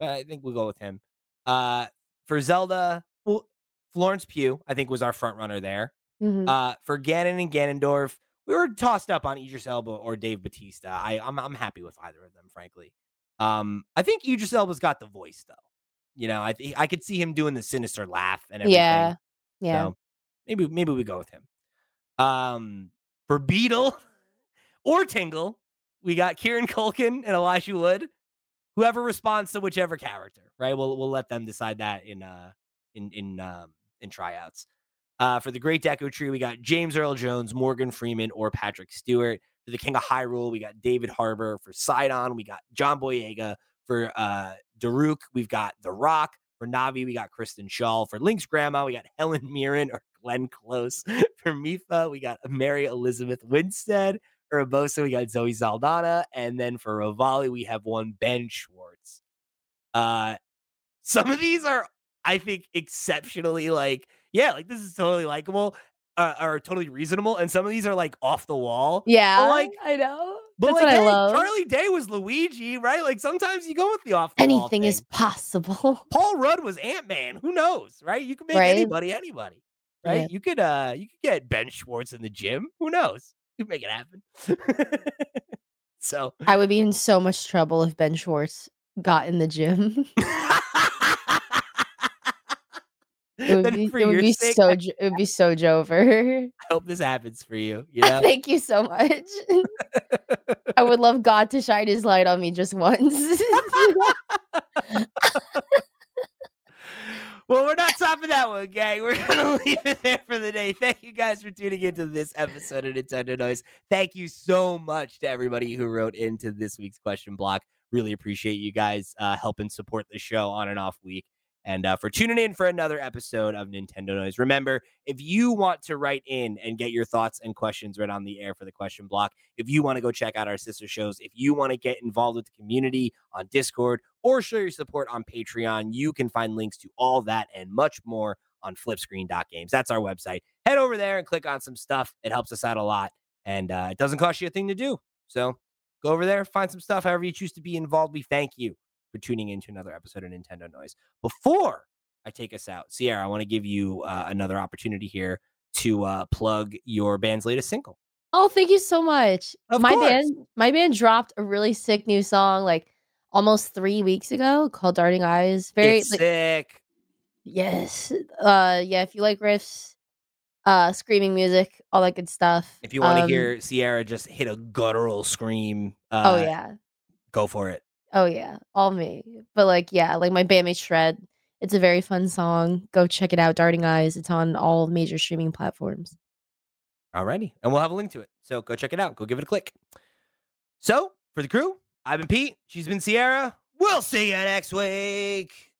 but I think we'll go with him. Uh, for Zelda, well, Florence Pugh, I think was our front runner there. Mm-hmm. Uh, for Ganon and Ganondorf, we were tossed up on Idris Elba or Dave Bautista. I, I'm I'm happy with either of them, frankly. Um, I think Idris Elba's got the voice, though. You know, I th- I could see him doing the sinister laugh and everything. Yeah, yeah. So maybe maybe we go with him. Um, for Beetle or Tingle, we got Kieran Culkin and Elijah Wood. Whoever responds to whichever character, right? We'll we'll let them decide that in uh in in um in tryouts. Uh, for the Great Deku Tree, we got James Earl Jones, Morgan Freeman, or Patrick Stewart. For the King of Hyrule, we got David Harbour. For Sidon, we got John Boyega. For uh, Daruk, we've got The Rock. For Navi, we got Kristen Schaal. For Link's grandma, we got Helen Mirren or Glenn Close. For Mipha, we got Mary Elizabeth Winstead. For Abosa, we got Zoe Saldana. And then for Revali, we have one Ben Schwartz. Uh, some of these are, I think, exceptionally like... Yeah, like this is totally likable, uh, or totally reasonable, and some of these are like off the wall. Yeah, but, like I know. But that's like, what I hey, love. Charlie Day was Luigi, right? Like sometimes you go with the off the wall. Anything thing. Is possible. Paul Rudd was Ant-Man. Who knows, right? You can make right? anybody anybody, right? Yeah. You could, uh, you could get Ben Schwartz in the gym. Who knows? You can make it happen. So I would be in so much trouble if Ben Schwartz got in the gym. It would be, it would be sake, so it would be so Jover. I hope this happens for you. You know? Thank you so much. I would love God to shine his light on me just once. Well, we're not stopping that one, gang. We're going to leave it there for the day. Thank you guys for tuning into this episode of Nintendo Noise. Thank you so much to everybody who wrote into this week's question block. Really appreciate you guys uh, helping support the show on and off week. And uh, for tuning in for another episode of Nintendo Noise. Remember, if you want to write in and get your thoughts and questions right on the air for the question block, if you want to go check out our sister shows, if you want to get involved with the community on Discord or show your support on Patreon, you can find links to all that and much more on flip screen dot games. That's our website. Head over there and click on some stuff. It helps us out a lot, and uh, it doesn't cost you a thing to do. So go over there, find some stuff. However you choose to be involved, we thank you for tuning into another episode of Nintendo Noise. Before I take us out, Sierra, I want to give you uh, another opportunity here to uh, plug your band's latest single. Oh, thank you so much. Of my course. band, my band dropped a really sick new song. Like almost three weeks ago called Darting Eyes. Very it's like, sick. Yes. Uh, yeah, if you like riffs, uh, screaming music, all that good stuff. If you want to um, hear Sierra just hit a guttural scream, uh, oh yeah, go for it. Oh yeah, all me. But like, yeah, like my bandmate Shred. It's a very fun song. Go check it out, Darting Eyes. It's on all major streaming platforms. Alrighty, and we'll have a link to it. So go check it out. Go give it a click. So for the crew, I've been Pete. She's been Sierra. We'll see you next week.